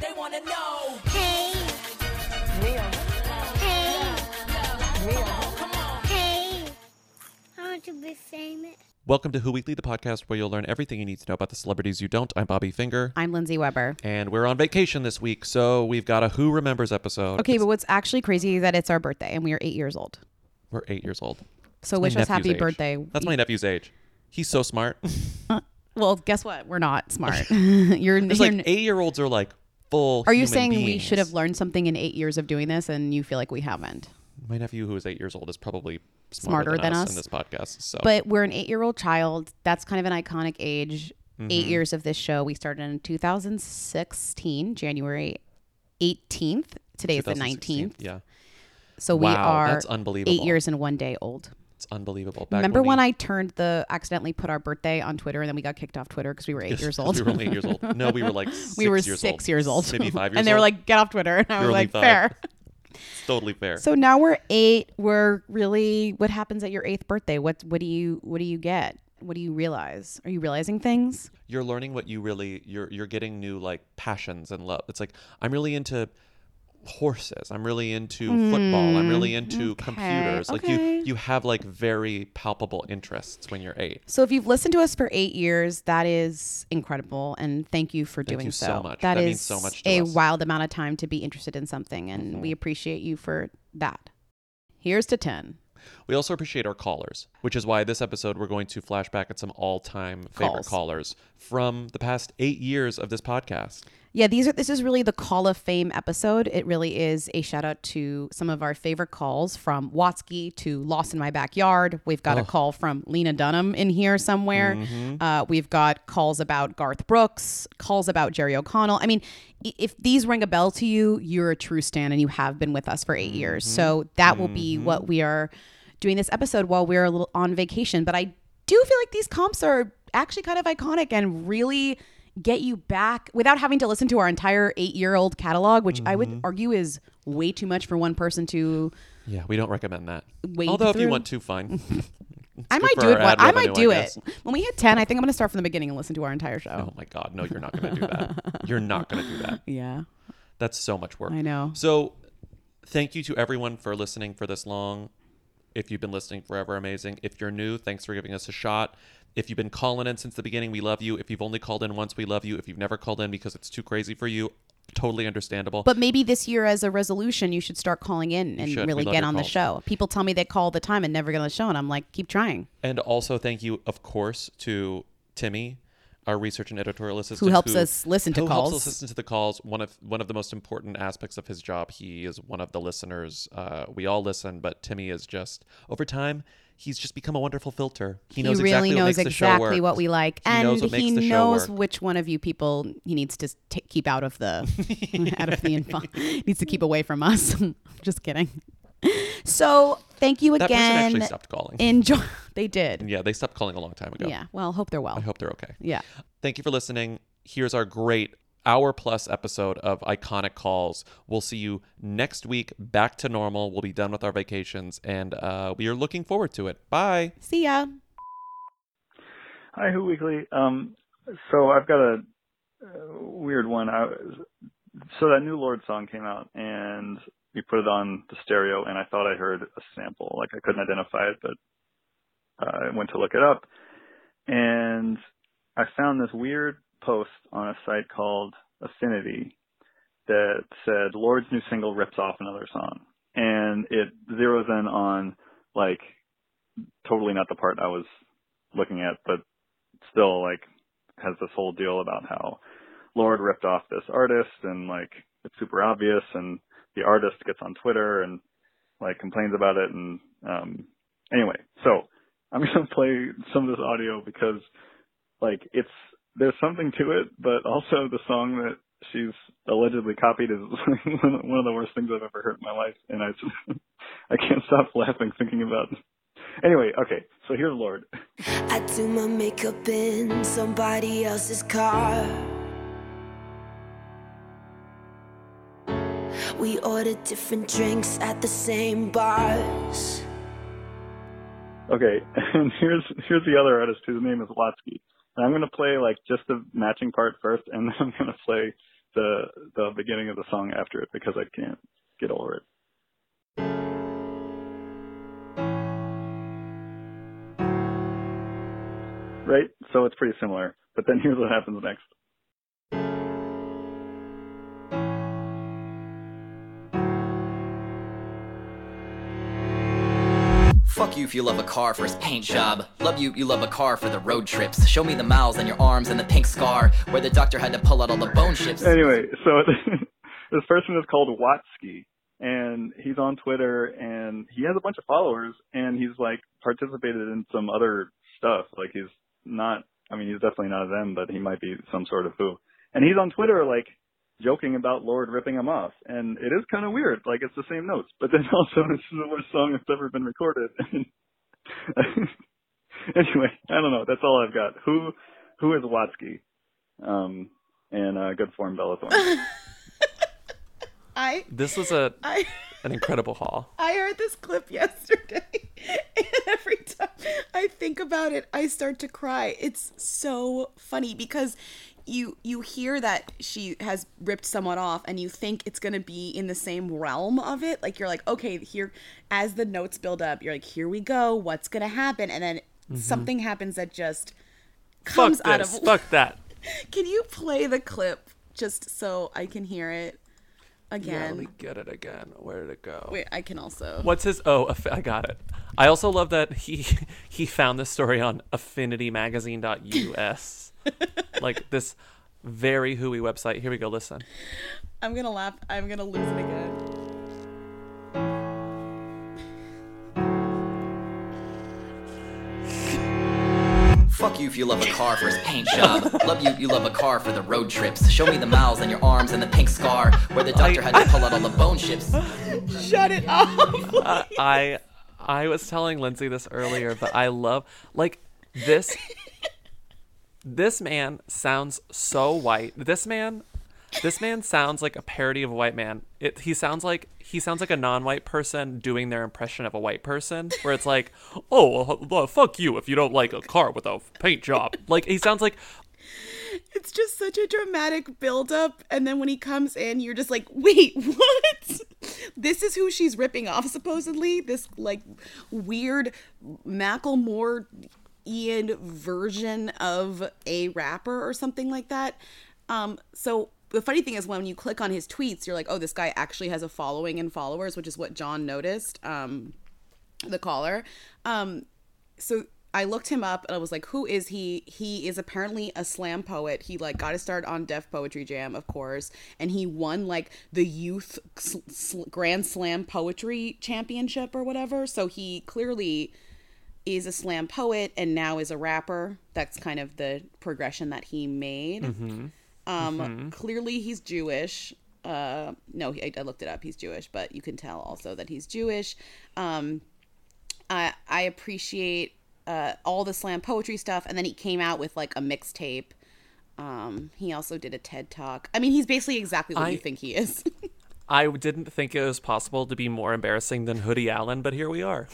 They want to know. Hey. I want to be famous. Welcome to Who Weekly, the podcast where you'll learn everything you need to know about the celebrities you don't. I'm Bobby Finger. I'm Lindsay Weber. And we're on vacation this week, so we've got a Who Remembers episode. Okay, but what's actually crazy is that it's our birthday, and we are 8 years old. We're 8 years old. So wish us happy birthday. That's my nephew's age. He's so smart. Well, guess what? We're not smart. You're like 8-year-olds are like full human beings. Are you saying we should have learned something in 8 years of doing this, and you feel like we haven't? My nephew, who is 8 years old, is probably smarter than us in this podcast. So. But we're an 8-year-old child. That's kind of an iconic age. Mm-hmm. 8 years of this show. We started in 2016, January 18th. Today is the 19th. Yeah. So we are 8 years and 1 day old. It's unbelievable. Remember when I accidentally put our birthday on Twitter and then we got kicked off Twitter because we were 8 years old? We were only 8 years old. No, we were like 6 years old. We were 6 years old. Maybe 5 years old. And they were like, get off Twitter. And I was like, fair. It's totally fair. So now we're 8. We're really, what happens at your 8th birthday? What do you get? What do you realize? Are you realizing things? You're learning what you really, you're getting new like passions and love. It's like, I'm really into horses. I'm really into football. I'm really into computers. Like you have like very palpable interests when you're 8. So if you've listened to us for 8 years, that is incredible, and thank you for doing so. So much. That means so much to us. Wild amount of time to be interested in something, and we appreciate you for that. Here's to 10. We also appreciate our callers, which is why this episode we're going to flash back at some all-time favorite callers from the past 8 years of this podcast. Yeah, this is really the Call of Fame episode. It really is a shout out to some of our favorite calls, from Watsky to Lost in My Backyard. We've got a call from Lena Dunham in here somewhere. Mm-hmm. We've got calls about Garth Brooks, calls about Jerry O'Connell. I mean, if these ring a bell to you, you're a true stan and you have been with us for 8 years. So that will be what we are doing this episode while we're a little on vacation. But I do feel like these comps are actually kind of iconic and really get you back without having to listen to our entire 8-year-old catalog, which I would argue is way too much for one person to. Yeah, we don't recommend that. Although if you want to, fine. I might do it. When we hit 10, I think I'm going to start from the beginning and listen to our entire show. Oh my God. No, you're not going to do that. You're not going to do that. Yeah. That's so much work. I know. So thank you to everyone for listening for this long. If you've been listening forever, amazing. If you're new, thanks for giving us a shot. If you've been calling in since the beginning, we love you. If you've only called in once, we love you. If you've never called in because it's too crazy for you, totally understandable. But maybe this year as a resolution, you should start calling in and really get on the show. People tell me they call all the time and never get on the show, and I'm like, keep trying. And also thank you, of course, to Timmy, our research and editorial assistant, who helps us listen to the calls. One of the most important aspects of his job. He is one of the listeners. We all listen, but Timmy is just, over time, he's just become a wonderful filter. He knows exactly what we like. He knows which one of you people he needs to keep out of the info. Needs to keep away from us. Just kidding. So thank you again. That person actually stopped calling. They did. Yeah, they stopped calling a long time ago. Yeah. Well, hope they're well. I hope they're okay. Yeah. Thank you for listening. Here's our great hour-plus episode of iconic calls. We'll see you next week. Back to normal. We'll be done with our vacations, and we are looking forward to it. Bye. See ya. Hi, Who Weekly. So I've got a weird one. So that new Lorde song came out, and we put it on the stereo, and I thought I heard a sample. Like, I couldn't identify it, but I went to look it up, and I found this weird post on a site called Affinity that said Lorde's new single rips off another song, and it zeroes in on like totally not the part I was looking at, but still like has this whole deal about how Lorde ripped off this artist, and like it's super obvious, and the artist gets on Twitter and like complains about it, and anyway, so I'm gonna play some of this audio because like there's something to it, but also the song that she's allegedly copied is one of the worst things I've ever heard in my life, and I can't stop laughing thinking about it. Anyway, okay, so here's Lorde. I do my makeup in somebody else's car. We ordered different drinks at the same bars. Okay, and here's the other artist whose name is Watsky. And I'm going to play, like, just the matching part first, and then I'm going to play the beginning of the song after it because I can't get over it. Right? So it's pretty similar. But then here's what happens next. Fuck you if you love a car for its paint job. Love you if you love a car for the road trips. Show me the miles on your arms and the pink scar where the doctor had to pull out all the bone chips. Anyway, so this person is called Watsky, and he's on Twitter, and he has a bunch of followers, and he's, like, participated in some other stuff. Like, he's not, I mean, he's definitely not them, but he might be some sort of who. And he's on Twitter, like, joking about Lorde ripping him off, and it is kind of weird. Like, it's the same notes, but then also this is the worst song that's ever been recorded. Anyway, I don't know. That's all I've got. Who is Watsky? And good form, Bella Thorne. This was an incredible haul. I heard this clip yesterday, and every time I think about it, I start to cry. It's so funny because you hear that she has ripped someone off and you think it's going to be in the same realm of it. Like, you're like, okay, here, as the notes build up, you're like, here we go, what's going to happen? And then something happens that just comes out of... Fuck that. Can you play the clip just so I can hear it again? Yeah, let me get it again. Where did it go? Wait, I can also... What's his... Oh, I got it. I also love that he found this story on affinitymagazine.us. Like this very hooey website. Here we go, listen. I'm gonna laugh. I'm gonna lose it again. Fuck you if you love a car for its paint job. Love you if you love a car for the road trips. Show me the miles on your arms and the pink scar where the doctor had to pull out all the bone chips. Shut it off. I was telling Lindsay this earlier, but I love, like, this. This man sounds so white. This man sounds like a parody of a white man. He sounds like a non-white person doing their impression of a white person, where it's like, oh, fuck you if you don't like a car with a paint job. Like, he sounds like... It's just such a dramatic build-up, and then when he comes in, you're just like, wait, what? This is who she's ripping off, supposedly? This, like, weird Macklemore... Ian version of a rapper or something like that. So the funny thing is, when you click on his tweets, you're like, oh, this guy actually has a following and followers, which is what John noticed, the caller. So I looked him up and I was like, who is he? He is apparently a slam poet. He, like, got his start on Def Poetry Jam, of course. And he won, like, the youth Grand Slam Poetry Championship or whatever. So he clearly... is a slam poet and now is a rapper. That's kind of the progression that he made. Clearly he's Jewish. I looked it up. He's Jewish, but you can tell also that he's Jewish. I appreciate all the slam poetry stuff. And then he came out with, like, a mixtape. He also did a TED Talk. I mean, he's basically exactly what you think he is. I didn't think it was possible to be more embarrassing than Hoodie Allen, but here we are.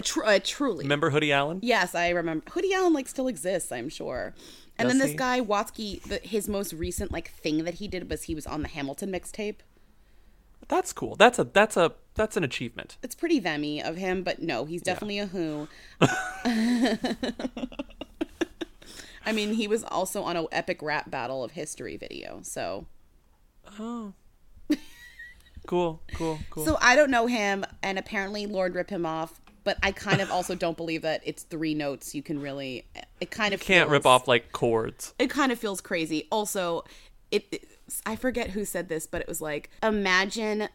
Truly. Remember Hoodie Allen? Yes, I remember. Hoodie Allen, like, still exists, I'm sure. And then this guy, Watsky, his most recent, like, thing that he did was he was on the Hamilton mixtape. That's cool. That's an achievement. It's pretty themy of him, but no, he's definitely a who. I mean, he was also on an epic rap battle of history video, so. Oh. Cool. So I don't know him, and apparently Lorde ripped him off. But I kind of also don't believe that it's three notes. You can really, it kind of can't rip off, like, chords. It kind of feels crazy. Also, I forget who said this, but it was like, imagine,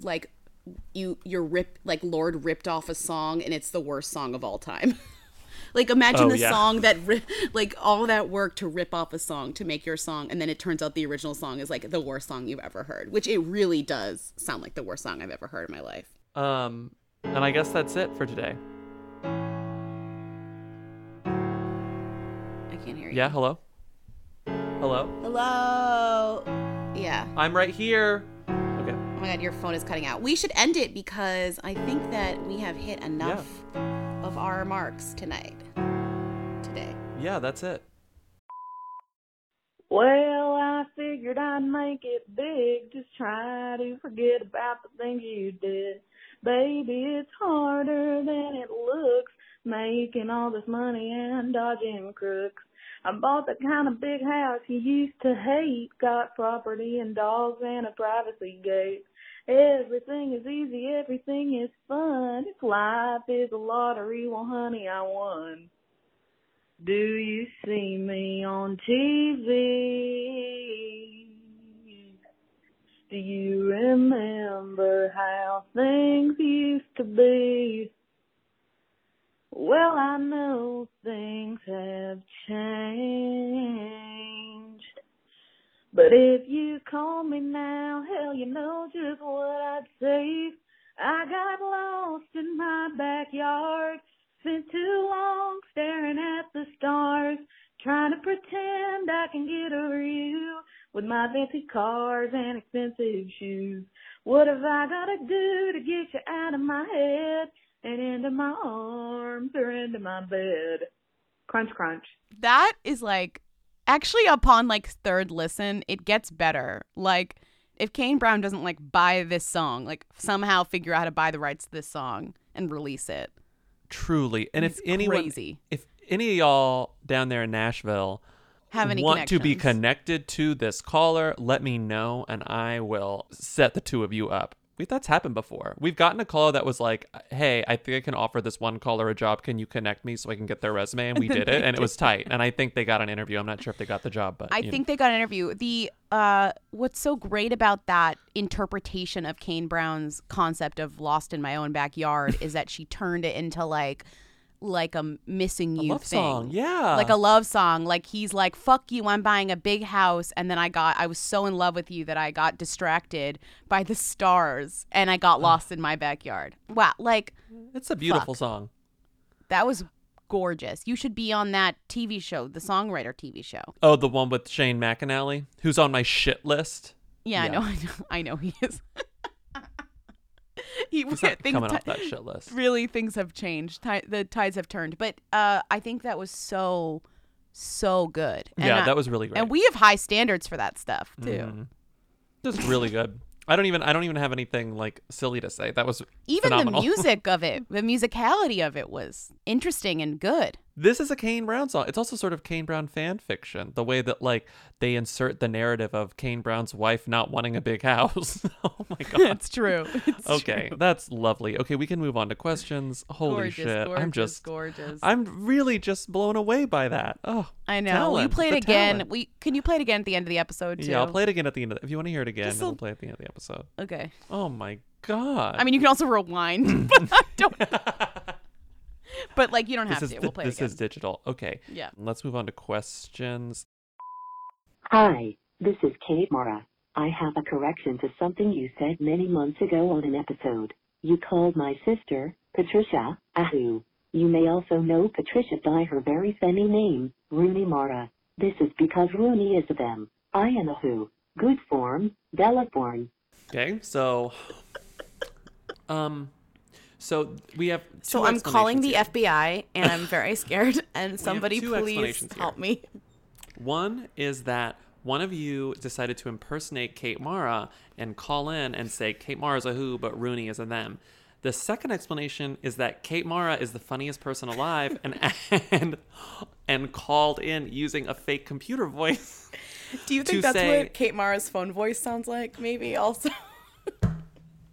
like, you're Lorde ripped off a song and it's the worst song of all time. Like, imagine song that, like, all that work to rip off a song to make your song, and then it turns out the original song is, like, the worst song you've ever heard, which it really does sound like the worst song I've ever heard in my life. And I guess that's it for today. I can't hear you. Yeah, hello? Hello? Hello? Yeah. I'm right here. Okay. Oh my God, your phone is cutting out. We should end it because I think that we have hit enough of our marks today. Yeah, that's it. Well, I figured I'd make it big. Just try to forget about the things you did. Baby, it's harder than it looks, making all this money and dodging crooks. I bought the kind of big house you used to hate, got property and dogs and a privacy gate. Everything is easy, everything is fun. If life is a lottery, well, honey, I won. Do you see me on TV? Do you remember how things used to be? Well, I know things have changed, but if you call me now, hell, you know just what I'd say. I got lost in my backyard, spent too long staring at the stars, trying to pretend I can get over you with my fancy cars and expensive shoes. What have I got to do to get you out of my head and into my arms or into my bed? Crunch, crunch. That is like, actually upon like third listen, it gets better. Like if Kane Brown doesn't like buy this song, like somehow figure out how to buy the rights to this song and release it. Truly. And it's if any of y'all down there in Nashville have any want to be connected to this caller, let me know and I will set the two of you up. That's happened before. We've gotten a caller that was like, hey, I think I can offer this one caller a job. Can you connect me so I can get their resume? And we did it, and it was tight. And I think they got an interview. I'm not sure if they got the job, but I think they got an interview. The what's so great about that interpretation of Kane Brown's concept of Lost in My Own Backyard is that she turned it into like a missing you thing. Song. Yeah. Like a love song. Like he's like, fuck you, I'm buying a big house. And then I was so in love with you that I got distracted by the stars and I got lost in my backyard. Wow. Like, it's a beautiful song. That was gorgeous. You should be on that TV show, the Songwriter TV show. Oh, the one with Shane McAnally, who's on my shit list. Yeah, yeah. I know he is. He's not coming off that shit list. Really, things have changed. The tides have turned. But I think that was so, so good. And yeah, that was really great. And we have high standards for that stuff too. Mm-hmm. Just really good. I don't even have anything like silly to say. That was even phenomenal. The music of it, the musicality of it was interesting and good. This is a Kane Brown song. It's also sort of Kane Brown fan fiction. The way that like they insert the narrative of Kane Brown's wife not wanting a big house. Oh my God, it's true. It's true. That's lovely. Okay, we can move on to questions. Holy shit, gorgeous. I'm really just blown away by that. Oh, I know. Talent. Will you play it again? Talent. Can you play it again at the end of the episode too? Yeah, I'll play it again at the end. If you want to hear it again, we'll play it at the end of the episode. Okay. Oh my God. I mean, you can also rewind. But I don't. But like you don't have to. We'll play it again. This is digital. Okay. Yeah. Let's move on to questions. Hi, this is Kate Mara. I have a correction to something you said many months ago on an episode. You called my sister Patricia Ahu. You may also know Patricia by her very funny name, Rooney Mara. This is because Rooney is a them. I am a who. Good form, Bella Thorne. Okay, so so we have two. So I'm calling the FBI and I'm very scared and somebody please help me. One is that one of you decided to impersonate Kate Mara and call in and say Kate Mara's a who but Rooney is a them. The second explanation is that Kate Mara is the funniest person alive and called in using a fake computer voice. Do you think that's what Kate Mara's phone voice sounds like? Maybe also.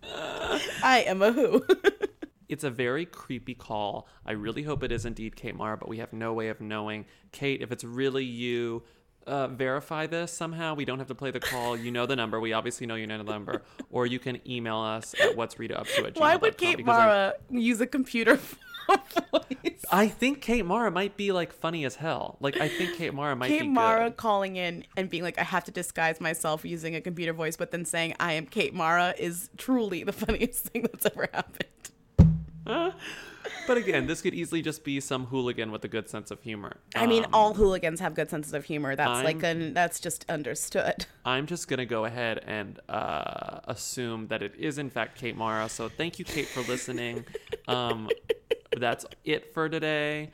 I am a who. It's a very creepy call. I really hope it is indeed Kate Mara, but we have no way of knowing. Kate, if it's really you, verify this somehow. We don't have to play the call. You know the number. We obviously know you know the number. Or you can email us at whatsritaupto@gmail.com. Why would Kate Mara use a computer voice. I think Kate Mara might be like funny as hell. Like I think Kate Mara might be Mara good. Calling in and being like, I have to disguise myself using a computer voice, but then saying I am Kate Mara is truly the funniest thing that's ever happened. But again, this could easily just be some hooligan with a good sense of humor. I mean, all hooligans have good senses of humor. That's just understood. I'm just going to go ahead and assume that it is, in fact, Kate Mara. So thank you, Kate, for listening. That's it for today.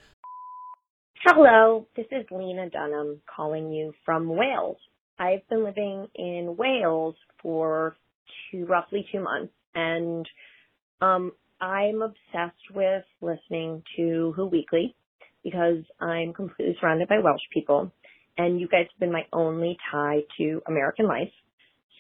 Hello, this is Lena Dunham calling you from Wales. I've been living in Wales for roughly 2 months, and I'm obsessed with listening to Who Weekly because I'm completely surrounded by Welsh people, and you guys have been my only tie to American life.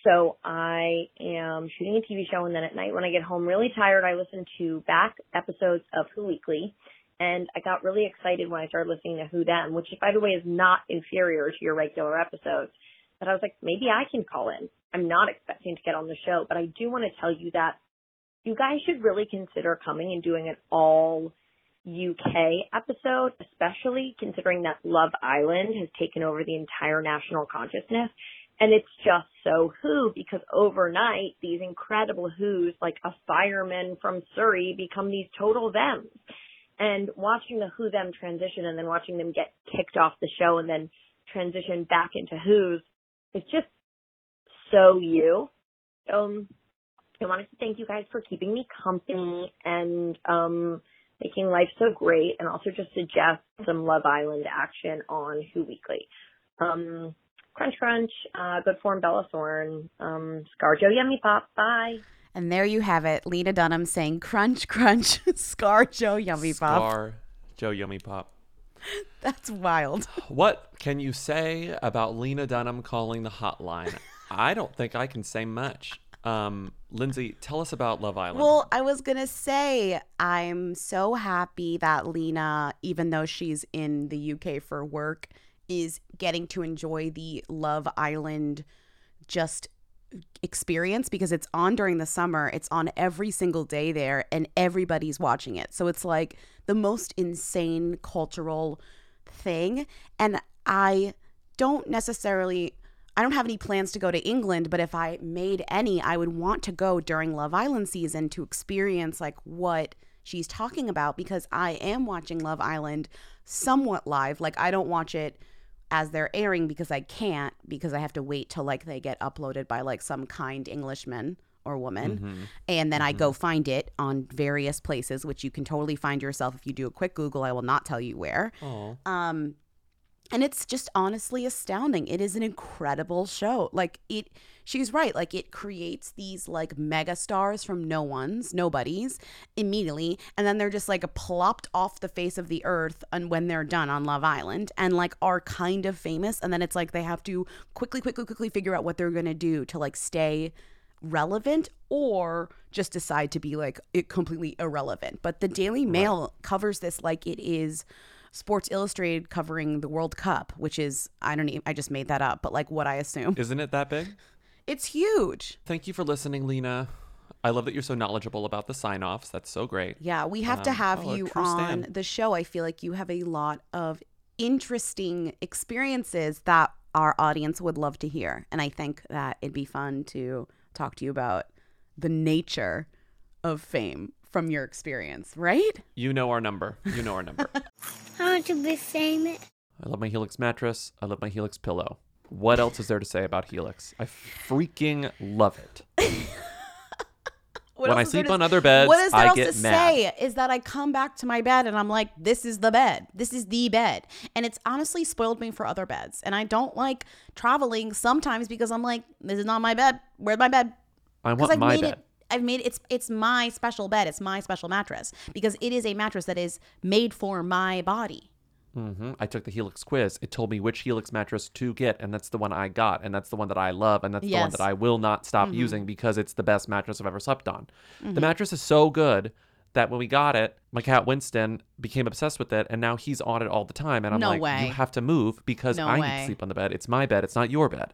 So I am shooting a TV show, and then at night when I get home really tired, I listen to back episodes of Who Weekly, and I got really excited when I started listening to Who Them, which, by the way, is not inferior to your regular episodes. But I was like, maybe I can call in. I'm not expecting to get on the show, but I do want to tell you that you guys should really consider coming and doing an all-UK episode, especially considering that Love Island has taken over the entire national consciousness. And it's just so Who, because overnight, these incredible Whos, like a fireman from Surrey, become these total Thems. And watching the Who Them transition and then watching them get kicked off the show and then transition back into Whos, it's just so you. I wanted to thank you guys for keeping me company and making life so great, and also just suggest some Love Island action on Who Weekly. Crunch, crunch, good form, Bella Thorne, ScarJo, yummy pop, bye. And there you have it, Lena Dunham saying crunch, crunch, ScarJo, yummy pop. ScarJo, yummy pop. That's wild. What can you say about Lena Dunham calling the hotline? I don't think I can say much. Lindsay, tell us about Love Island. Well, I was going to say, I'm so happy that Lena, even though she's in the UK for work, is getting to enjoy the Love Island just experience, because it's on during the summer. It's on every single day there, and everybody's watching it. So it's like the most insane cultural thing. And I don't have any plans to go to England, but if I made any, I would want to go during Love Island season to experience like what she's talking about, because I am watching Love Island somewhat live. Like I don't watch it as they're airing because I can't, because I have to wait till like they get uploaded by like some kind Englishman or woman. Mm-hmm. And then I go find it on various places, which you can totally find yourself if you do a quick Google. I will not tell you where. And it's just honestly astounding. It is an incredible show. Like she's right. Like it creates these like mega stars from nobodies immediately. And then they're just like plopped off the face of the earth and when they're done on Love Island and like are kind of famous. And then it's like they have to quickly figure out what they're going to do to like stay relevant or just decide to be like completely irrelevant. But the Daily Mail covers this like it is Sports Illustrated covering the World Cup, which is, I just made that up, but like what I assume. Isn't it that big? It's huge. Thank you for listening, Lena. I love that you're so knowledgeable about the sign-offs. That's so great. Yeah, we have to have you on the show. I feel like you have a lot of interesting experiences that our audience would love to hear. And I think that it'd be fun to talk to you about the nature of fame from your experience, right? You know our number. How to be famous. I love my Helix mattress. I love my Helix pillow. What else is there to say about Helix? I freaking love it. When I sleep on other beds, I get mad. What else to say is that I come back to my bed and I'm like, this is the bed. This is the bed. And it's honestly spoiled me for other beds. And I don't like traveling sometimes because I'm like, this is not my bed. Where's my bed? I want my bed. It's my special bed. It's my special mattress because it is a mattress that is made for my body. Mm-hmm. I took the Helix quiz. It told me which Helix mattress to get, and that's the one I got, and that's the one that I love, and that's the one that I will not stop using because it's the best mattress I've ever slept on. Mm-hmm. The mattress is so good that when we got it, my cat Winston became obsessed with it, and now he's on it all the time. And I'm you have to move because I need to sleep on the bed. It's my bed. It's not your bed.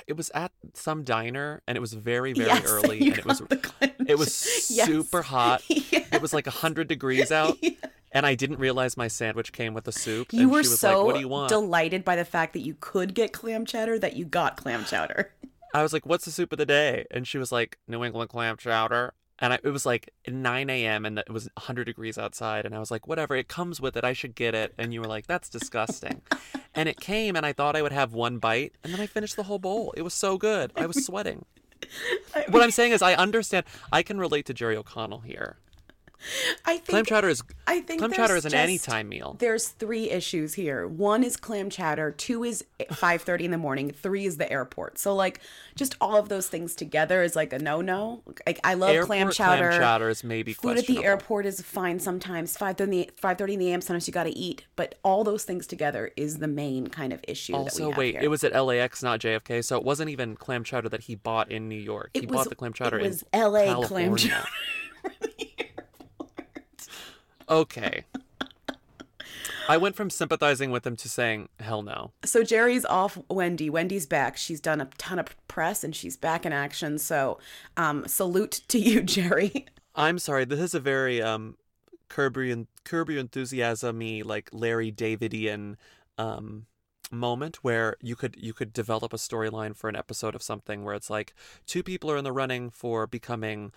it was at some diner, and it was very, very early, and it was super hot. Yes. It was like 100 degrees out. Yeah. And I didn't realize my sandwich came with a soup. You and were she was so like, what do you want? Delighted by the fact that you could get clam chowder that you got clam chowder. I was like, what's the soup of the day? And she was like, New England clam chowder. And it was like 9 a.m. and it was 100 degrees outside. And I was like, whatever, it comes with it. I should get it. And you were like, that's disgusting. And it came, and I thought I would have one bite. And then I finished the whole bowl. It was so good. I was sweating. What I'm saying is I understand. I can relate to Jerry O'Connell here. I think clam chowder is an anytime meal. There's three issues here. One is clam chowder. Two is 5:30 in the morning. Three is the airport. So like just all of those things together is like a no. Like I love airport, clam chowder. Clam chowder is maybe food at the airport is fine sometimes. 5:30 in the a.m. Sometimes you got to eat, but all those things together is the main kind of issue. Also, that we have here. It was at LAX, not JFK, so it wasn't even clam chowder that he bought in New York. He bought the clam chowder. It was in LA California. Clam chowder. Okay. I went from sympathizing with him to saying, hell no. So Jerry's off Wendy. Wendy's back. She's done a ton of press and she's back in action. So salute to you, Jerry. I'm sorry. This is a very Curb Your Enthusiasm-y, like Larry Davidian moment where you could develop a storyline for an episode of something where it's like two people are in the running for becoming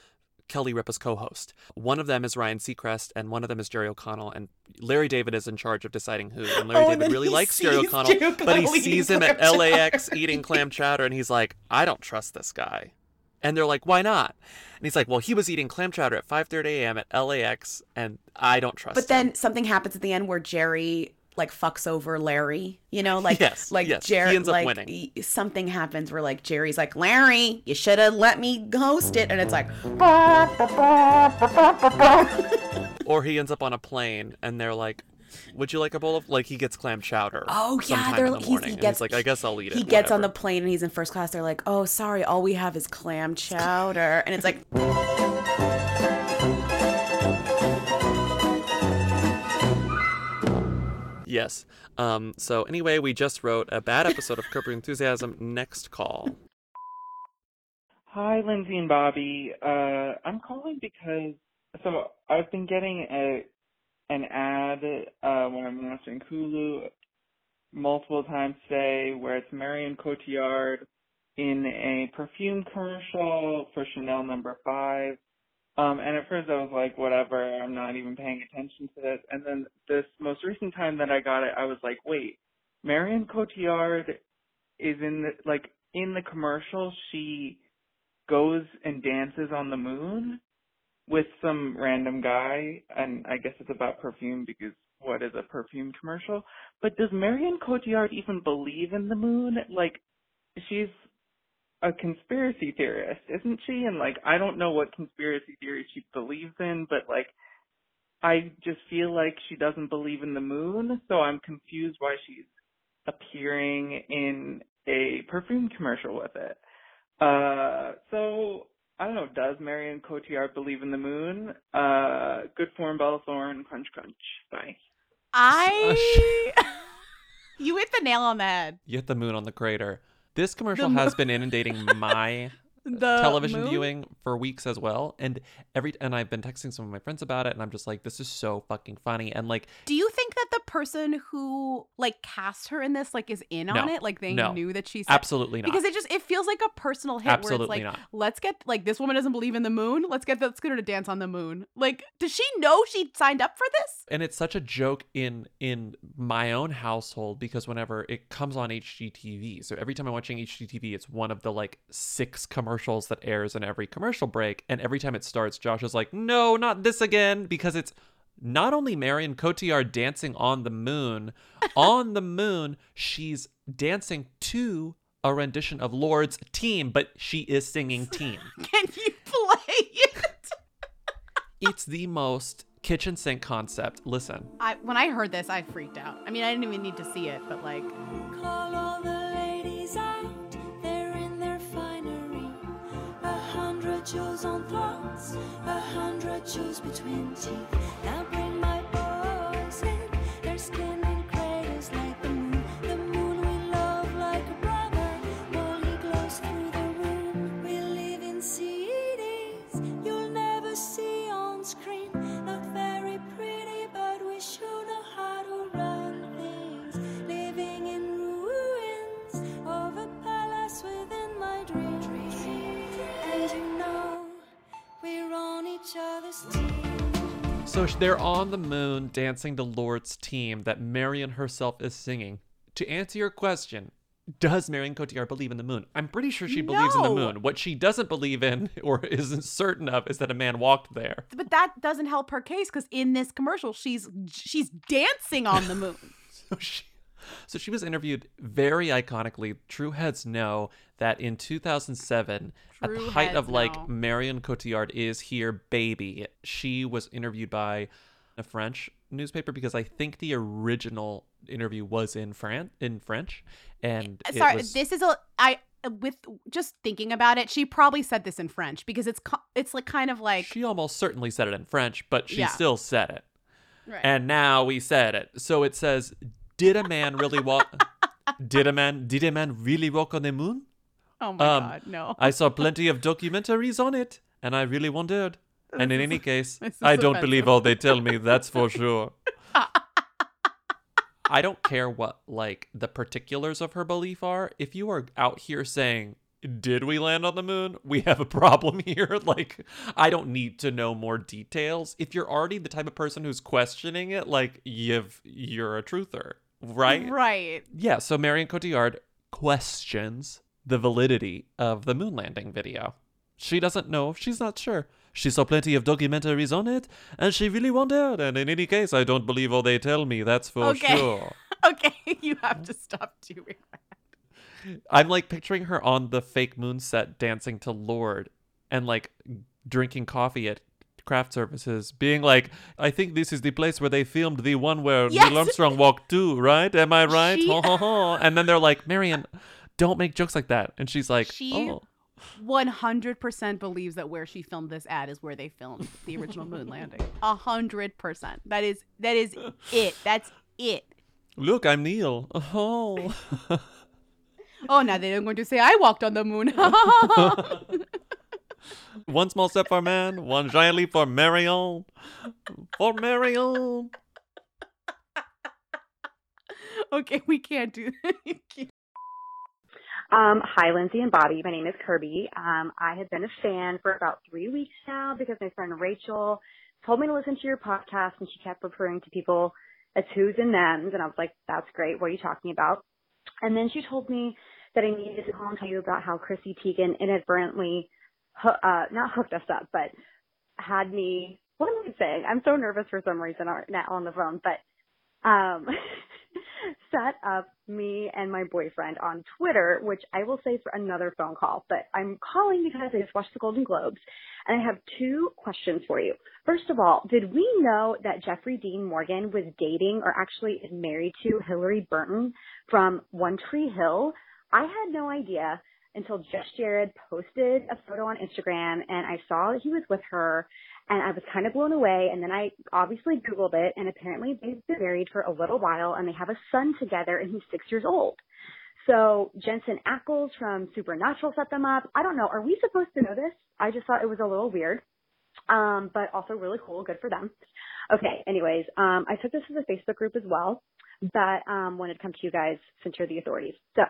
Kelly Ripa's co-host. One of them is Ryan Seacrest and one of them is Jerry O'Connell, and Larry David is in charge of deciding who. And Larry David really likes Jerry O'Connell, but he sees him at LAX eating clam chowder and he's like, I don't trust this guy. And they're like, why not? And he's like, well, he was eating clam chowder at 5:30 a.m. at LAX and I don't trust him. But then something happens at the end where Jerry like fucks over Larry, you know, like yes. Jerry ends up winning. Something happens where like Jerry's like, Larry, you should have let me host it, and it's like bah, bah, bah, bah, bah, bah. Or he ends up on a plane and they're like, would you like a bowl of, like, he gets clam chowder. Oh yeah, they're like, he's like, I guess I'll eat it. He gets on the plane and he's in first class. They're like, oh sorry, all we have is clam chowder, and it's like. Yes. So anyway, we just wrote a bad episode of Curb Your Enthusiasm. Next call. Hi, Lindsay and Bobby. I'm calling because I've been getting an ad when I'm watching Hulu multiple times today where it's Marion Cotillard in a perfume commercial for Chanel No. 5. And at first I was like, whatever, I'm not even paying attention to this. And then this most recent time that I got it, I was like, wait, Marion Cotillard is in the commercial. She goes and dances on the moon with some random guy. And I guess it's about perfume because what is a perfume commercial? But does Marion Cotillard even believe in the moon? Like, she's a conspiracy theorist, isn't she? And like, I don't know what conspiracy theory she believes in, but like, I just feel like she doesn't believe in the moon, so I'm confused why she's appearing in a perfume commercial with it. So I don't know, does Marion Cotillard believe in the moon? Good form, Bella Thorne, crunch crunch. Bye. You hit the nail on the head. You hit the moon on the crater. This commercial has been inundating my television viewing for weeks as well, and I've been texting some of my friends about it, and I'm just like, this is so fucking funny. And like, do you think that the person who like cast her in this like is in on it? Like they knew that she's absolutely not, because it feels like a personal hit. Absolutely where it's like, not. Let's get like this woman doesn't believe in the moon. Let's get that scooter to dance on the moon. Like, does she know she signed up for this? And it's such a joke in my own household because whenever it comes on HGTV, so every time I'm watching HGTV, it's one of the like six commercials that airs in every commercial break, and every time it starts, Josh is like, no, not this again, because it's not only Marion Cotillard dancing on the moon, she's dancing to a rendition of Lorde's Team, but she is singing Team. Can you play it? It's the most kitchen sink concept. Listen. When I heard this, I freaked out. I mean, I didn't even need to see it, but like... Call all the ladies out. Shows on thoughts, 100 shows between teeth. Now bring my boys in, their skin and craters like the moon we love like a brother. Molly glows through the room. We live in CDs, you'll never see on screen. Not very pretty, but we sure know how to run things. Living in ruins of a palace within my dreams. We're on each other's team. So they're on the moon dancing to Lorde's Team that Marion herself is singing. To answer your question, does Marion Cotillard believe in the moon? I'm pretty sure she believes in the moon. What she doesn't believe in or isn't certain of is that a man walked there. But that doesn't help her case, because in this commercial, she's dancing on the moon. So she was interviewed very iconically. True heads know that in 2007, at the height of Marion Cotillard is here, baby, she was interviewed by a French newspaper, because I think the original interview was in French. And sorry, just thinking about it, she probably said this in French, because it's like kind of like she almost certainly said it in French, but she still said it. Right. And now we said it. So it says, Did a man really walk on the moon? Oh my God, no. I saw plenty of documentaries on it, and I really wondered. And in any case, I don't believe all they tell me, that's for sure. I don't care what, the particulars of her belief are. If you are out here saying, did we land on the moon? We have a problem here. I don't need to know more details. If you're already the type of person who's questioning it, you're a truther, right? Right. Yeah, so Marion Cotillard questions the validity of the moon landing video. She doesn't know. She's not sure. She saw plenty of documentaries on it, and she really wondered. And in any case, I don't believe all they tell me. That's for sure. Okay, you have to stop doing that. I'm picturing her on the fake moon set dancing to Lorde and drinking coffee at craft services, being I think this is the place where they filmed the one where Neil Armstrong walked to, right? Am I right? Ha ha ha. And then they're like, Marion, don't make jokes like that. And she's like, 100% believes that where she filmed this ad is where they filmed the original moon landing. 100%. That is it. That's it. Look, I'm Neil. Oh. Oh, now they're going to say I walked on the moon. One small step for man, one giant leap for Marion. For Marion. Okay, we can't do that. Hi, Lindsay and Bobby. My name is Kirby. I have been a fan for about 3 weeks now, because my friend Rachel told me to listen to your podcast, and she kept referring to people as who's and them's, and I was like, that's great. What are you talking about? And then she told me that I needed to call and tell you about how Chrissy Teigen inadvertently, not hooked us up, but had me, what am I saying? I'm so nervous for some reason on the phone, but set up me and my boyfriend on Twitter, which I will save for another phone call, but I'm calling because I just watched the Golden Globes, and I have 2 questions for you. First of all, did we know that Jeffrey Dean Morgan was dating, or actually is married to, Hilarie Burton from One Tree Hill? I had no idea until Jeff Jarrett posted a photo on Instagram, and I saw that he was with her, and I was kind of blown away, and then I obviously Googled it, and apparently they've been married for a little while, and they have a son together, and he's 6 years old. So Jensen Ackles from Supernatural set them up. I don't know. Are we supposed to know this? I just thought it was a little weird, but also really cool. Good for them. Okay, anyways, I took this as a Facebook group as well, but wanted to come to you guys since you're the authorities. So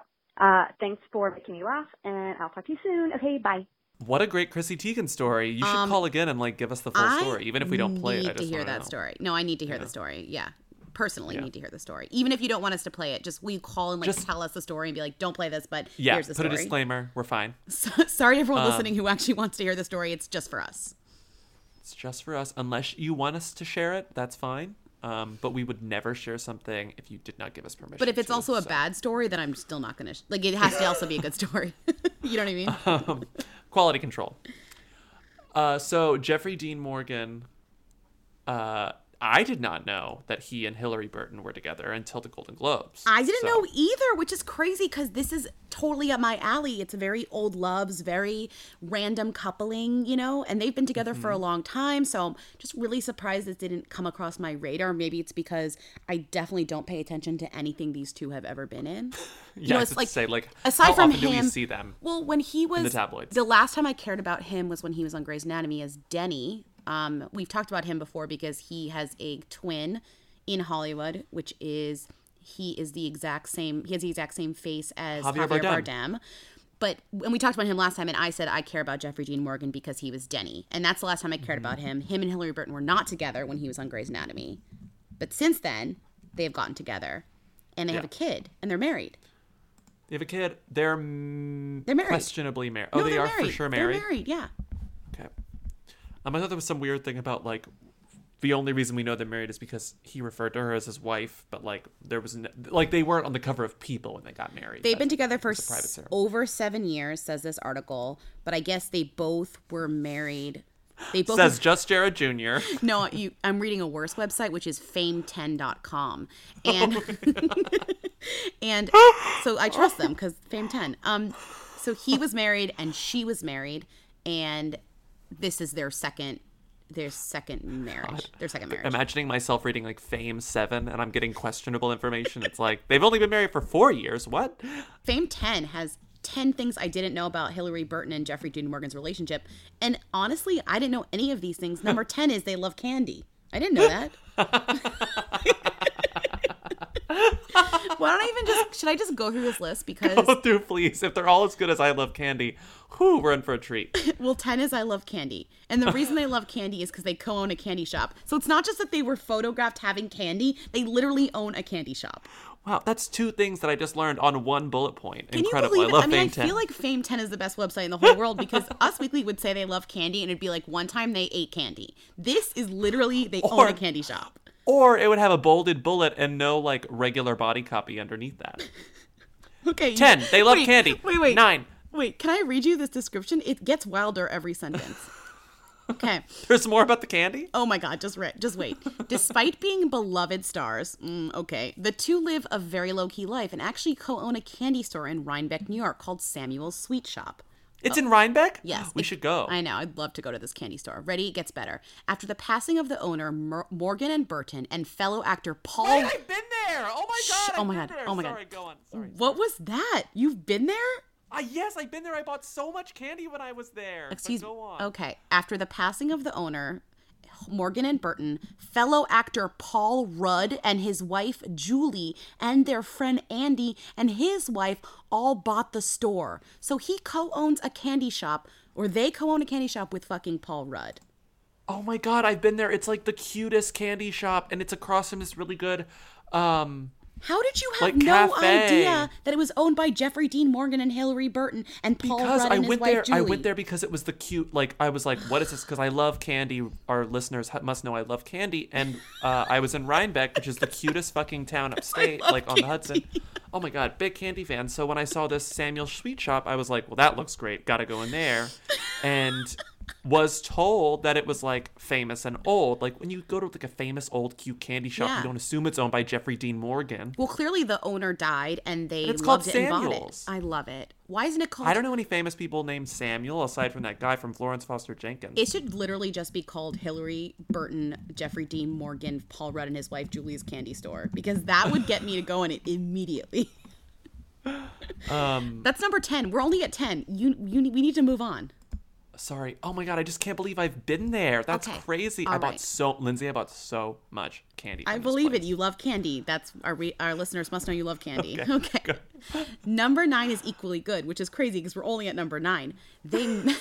thanks for making me laugh, and I'll talk to you soon. Okay, bye. What a great Chrissy Teigen story. You should call again and give us the full story, even if we don't play it. I need to hear that story. No, I need to hear the story. Yeah. Personally need to hear the story. Even if you don't want us to play it, just will you call and tell us the story and be like, don't play this, but here's the story. Put a disclaimer. We're fine. So, sorry to everyone listening who actually wants to hear the story. It's just for us. It's just for us. Unless you want us to share it, that's fine. But we would never share something if you did not give us permission. But if it's also a bad story, then I'm still not going to... it has to also be a good story. You know what I mean? Quality control. So Jeffrey Dean Morgan... I did not know that he and Hilarie Burton were together until the Golden Globes. I didn't know either, which is crazy because this is totally up my alley. It's very old loves, very random coupling, and they've been together for a long time. So I'm just really surprised this didn't come across my radar. Maybe it's because I definitely don't pay attention to anything these two have ever been in. Aside from him, do we see them? Well, when he was in the tabloids, the last time I cared about him was when he was on Grey's Anatomy as Denny. We've talked about him before because he has a twin in Hollywood, which is he has the exact same face as Javier Bardem. But we talked about him last time, and I said I care about Jeffrey Dean Morgan because he was Denny, and that's the last time I cared about him. Him and Hilarie Burton were not together when he was on Grey's Anatomy, but since then they have gotten together, and they have a kid, and they're married. They have a kid. They're married. Questionably married. No, oh, they are married. For sure married. They're married, yeah. Okay. I thought there was some weird thing about, like, the only reason we know they're married is because he referred to her as his wife, but, like, there was no, like, they weren't on the cover of People when they got married. They've been together for over 7 years, says this article, but I guess they both were married. They both says just Jared Jr. No, I'm reading a worse website, which is fame10.com. And and so I trust them because fame10. So he was married and she was married, and this is their second marriage. God. Their second marriage. Imagining myself reading like Fame 7 and I'm getting questionable information. It's like they've only been married for 4 years. What? Fame 10 has 10 things I didn't know about Hilarie Burton and Jeffrey Dean Morgan's relationship. And honestly, I didn't know any of these things. Number 10 is they love candy. I didn't know that. Why don't I even just, should I just go through this list? Because go through, please. If they're all as good as I love candy, whew, we're in for a treat. Well, 10 is I love candy. And the reason they love candy is because they co-own a candy shop. So it's not just that they were photographed having candy. They literally own a candy shop. Wow, that's two things that I just learned on one bullet point. Can incredible. You believe it? I love Fame 10. I feel like Fame 10 is the best website in the whole world because Us Weekly would say they love candy and it'd be like one time they ate candy. This is literally they own a candy shop. Or it would have a bolded bullet and no like regular body copy underneath that. Okay. 10, they love candy. Wait. 9. Wait, can I read you this description? It gets wilder every sentence. Okay. There's more about the candy? Oh my God, just wait. Despite being beloved stars, the two live a very low-key life and actually co-own a candy store in Rhinebeck, New York called Samuel's Sweet Shop. It's in Rhinebeck? Yes. We should go. I know. I'd love to go to this candy store. Ready? It gets better. After the passing of the owner, Morgan and Burton, and fellow actor Paul... Hey, I've been there! Oh my God! Sorry, go on. What was that? You've been there? Yes, I've been there. I bought so much candy when I was there. Excuse me. Go on. Okay. After the passing of the owner, Morgan and Burton, fellow actor Paul Rudd and his wife Julie and their friend Andy and his wife all bought the store. So he co-owns a candy shop, or they co-own a candy shop with fucking Paul Rudd. Oh my God, I've been there. It's like the cutest candy shop, and it's across from this really good... How did you have idea that it was owned by Jeffrey Dean Morgan and Hilarie Burton and Paul Rudd and his wife Julie? I went there because it was the cute, like, I was like, what is this? Because I love candy. Our listeners must know I love candy. And I was in Rhinebeck, which is the cutest fucking town upstate, like on the Hudson. Oh my God, big candy fan. So when I saw this Samuel's Sweet Shop, I was like, well, that looks great. Gotta go in there. And... was told that it was like famous and old. Like when you go to like a famous old cute candy shop, you don't assume it's owned by Jeffrey Dean Morgan. Well, clearly the owner died and they loved it and bought it. I love it. Why isn't it called... I don't know any famous people named Samuel aside from that guy from Florence Foster Jenkins. It should literally just be called Hilarie Burton, Jeffrey Dean Morgan, Paul Rudd and his wife Julie's Candy Store, because that would get me to go in it immediately. That's number 10. We're only at 10. We need to move on. Sorry. Oh my God, I just can't believe I've been there. That's crazy. I bought so much candy. I believe it. You love candy. That's our listeners must know you love candy. Okay. Number 9 is equally good, which is crazy because we're only at number 9. Let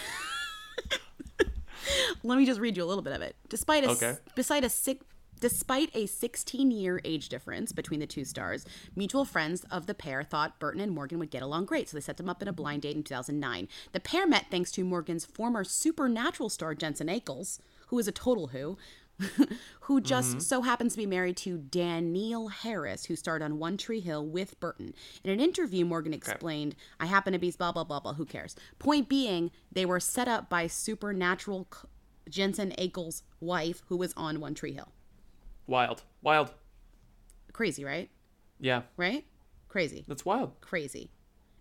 me just read you a little bit of it. Despite a 16-year age difference between the two stars, mutual friends of the pair thought Burton and Morgan would get along great, so they set them up in a blind date in 2009. The pair met thanks to Morgan's former Supernatural star, Jensen Ackles, who is a total who just so happens to be married to Danielle Harris, who starred on One Tree Hill with Burton. In an interview, Morgan explained, I happen to be blah, blah, blah, blah, who cares? Point being, they were set up by Supernatural Jensen Ackles' wife, who was on One Tree Hill. Wild. Crazy, right? Yeah. Right? Crazy. That's wild. Crazy.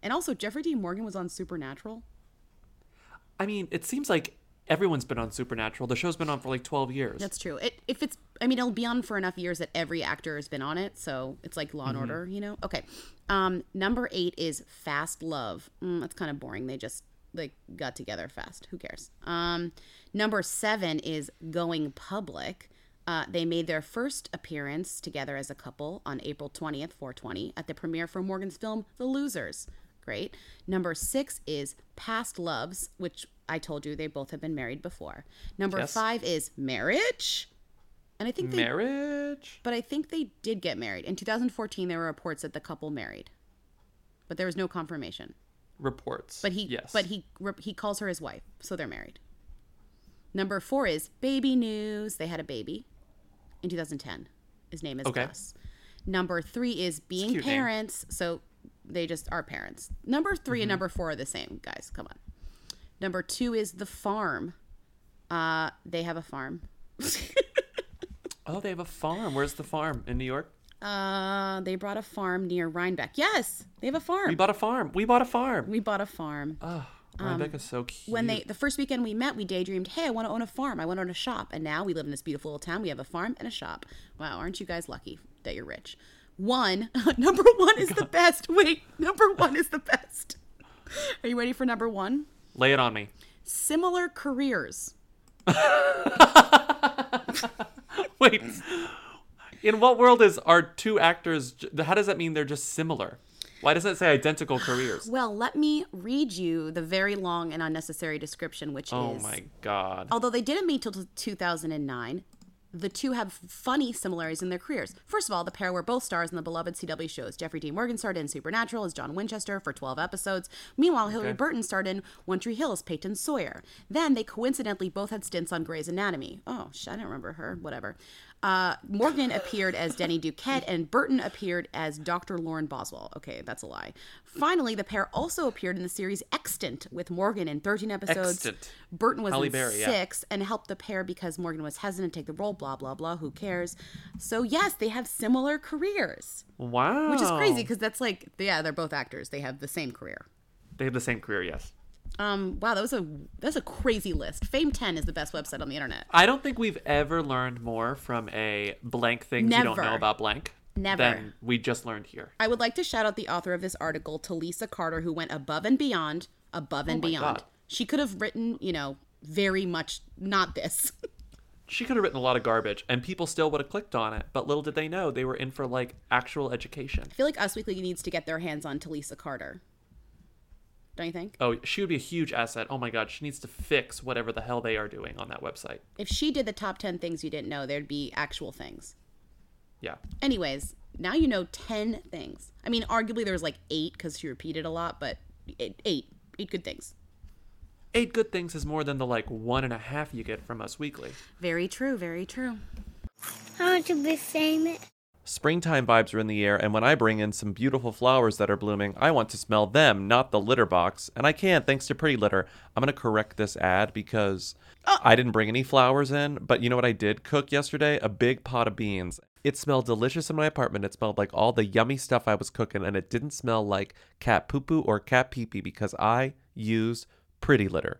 And also, Jeffrey Dean Morgan was on Supernatural. I mean, it seems like everyone's been on Supernatural. The show's been on for like 12 years. That's true. It'll be on for enough years that every actor has been on it. So it's like Law and Order, you know? Okay. Number 8 is Fast Love. That's kind of boring. They just got together fast. Who cares? Number 7 is Going Public. They made their first appearance together as a couple on April 20th, 420, at the premiere for Morgan's film, The Losers. Great. Number 6 is Past Loves, which I told you they both have been married before. Number 5 is Marriage. And I think But I think they did get married. In 2014, there were reports that the couple married. but there was no confirmation. Reports. But he calls her his wife, so they're married. Number 4 is baby news. They had a baby in 2010. His name is Gus. Number 3 is being parents. Name. So they just are parents. Number 3 and number 4 are the same, guys. Come on. Number 2 is the farm. They have a farm. Oh, they have a farm. Where's the farm? In New York? They bought a farm near Rhinebeck. Yes, they have a farm. We bought a farm. Oh, Rhinebeck is so cute. When the first weekend we met, we daydreamed, hey, I want to own a farm. I want to own a shop. And now we live in this beautiful little town. We have a farm and a shop. Wow, aren't you guys lucky that you're rich? Number 1 is the best. Are you ready for number 1? Lay it on me. Similar careers. Wait, in what world are two actors, how does that mean they're just similar? Why doesn't it say identical careers? Well, let me read you the very long and unnecessary description, which is... Oh my God. Although they didn't meet till 2009, the two have funny similarities in their careers. First of all, the pair were both stars in the beloved CW shows. Jeffrey Dean Morgan starred in Supernatural as John Winchester for 12 episodes. Meanwhile, Hilarie Burton starred in One Tree Hill as Peyton Sawyer. Then they coincidentally both had stints on Grey's Anatomy. Oh, I don't remember her. Whatever. Morgan appeared as Denny Duquette, and Burton appeared as Dr. Lauren Boswell. Okay, that's a lie. Finally, the pair also appeared in the series Extant with Morgan in 13 episodes. Extant. Burton was Halle Berry, 6 and helped the pair because Morgan was hesitant to take the role, blah, blah, blah, who cares. So, yes, they have similar careers. Wow. Which is crazy because that's like, yeah, they're both actors. They have the same career. Yes. Wow, that's a crazy list. Fame 10 is the best website on the internet. I don't think we've ever learned more from a blank things you don't know about blank than we just learned here. I would like to shout out the author of this article to Lisa Carter, who went above and beyond. She could have written, very much not this. She could have written a lot of garbage and people still would have clicked on it, but little did they know they were in for like actual education. I feel like Us Weekly needs to get their hands on to Lisa Carter. Don't you think? Oh, she would be a huge asset. Oh my God, she needs to fix whatever the hell they are doing on that website. If she did the top 10 things you didn't know, there'd be actual things. Yeah. Anyways, now 10 things. I mean, arguably there was like 8 because she repeated a lot, but 8 good things. 8 good things is more than the 1.5 you get from Us Weekly. Very true, very true. I want to be famous. Springtime vibes are in the air, and when I bring in some beautiful flowers that are blooming, I want to smell them, not the litter box. And I can, thanks to Pretty Litter. I'm going to correct this ad because I didn't bring any flowers in, but you know what I did cook yesterday? A big pot of beans. It smelled delicious in my apartment. It smelled like all the yummy stuff I was cooking, and it didn't smell like cat poo-poo or cat pee-pee because I used Pretty Litter.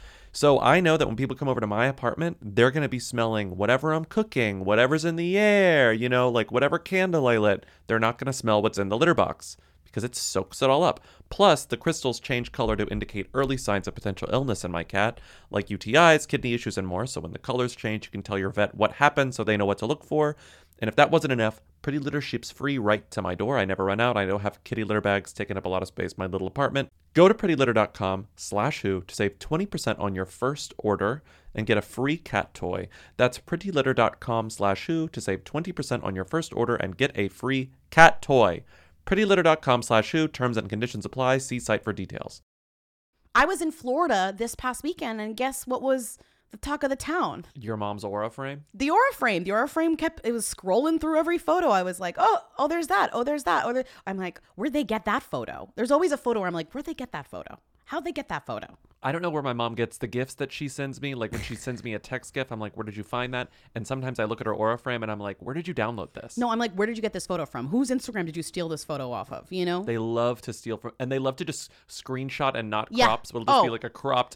So I know that when people come over to my apartment, they're going to be smelling whatever I'm cooking, whatever's in the air, whatever candle I lit. They're not going to smell what's in the litter box because it soaks it all up. Plus, the crystals change color to indicate early signs of potential illness in my cat, like UTIs, kidney issues, and more. So when the colors change, you can tell your vet what happened so they know what to look for. And if that wasn't enough, Pretty Litter ships free right to my door. I never run out. I don't have kitty litter bags taking up a lot of space in my little apartment. Go to prettylitter.com/who to save 20% on your first order and get a free cat toy. That's prettylitter.com/who to save 20% on your first order and get a free cat toy. prettylitter.com/who. Terms and conditions apply. See site for details. I was in Florida this past weekend, and guess what was the talk of the town? Your mom's Aura frame? The Aura frame it was scrolling through every photo. I was like, oh, there's that. Oh, there's that. I'm like, where'd they get that photo? There's always a photo where I'm like, where'd they get that photo? How'd they get that photo? I don't know where my mom gets the gifts that she sends me. Like when she sends me a text gift, I'm like, where did you find that? And sometimes I look at her Aura frame and I'm like, where did you download this? No, I'm like, where did you get this photo from? Whose Instagram did you steal this photo off of? They love to steal from, and they love to just screenshot and not crop. So it'll just be like a cropped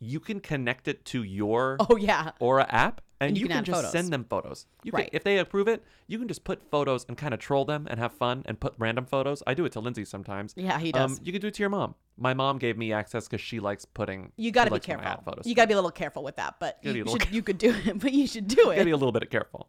You can connect it to your Aura app, and you can just photos. Send them photos. You can, if they approve it, you can just put photos and kind of troll them and have fun and put random photos. I do it to Lindsay sometimes. Yeah, he does. You can do it to your mom. My mom gave me access because she likes putting. You got to be careful. Photos. You got to be a little careful with that, but you could do it. But you should do it. You got to be a little bit careful.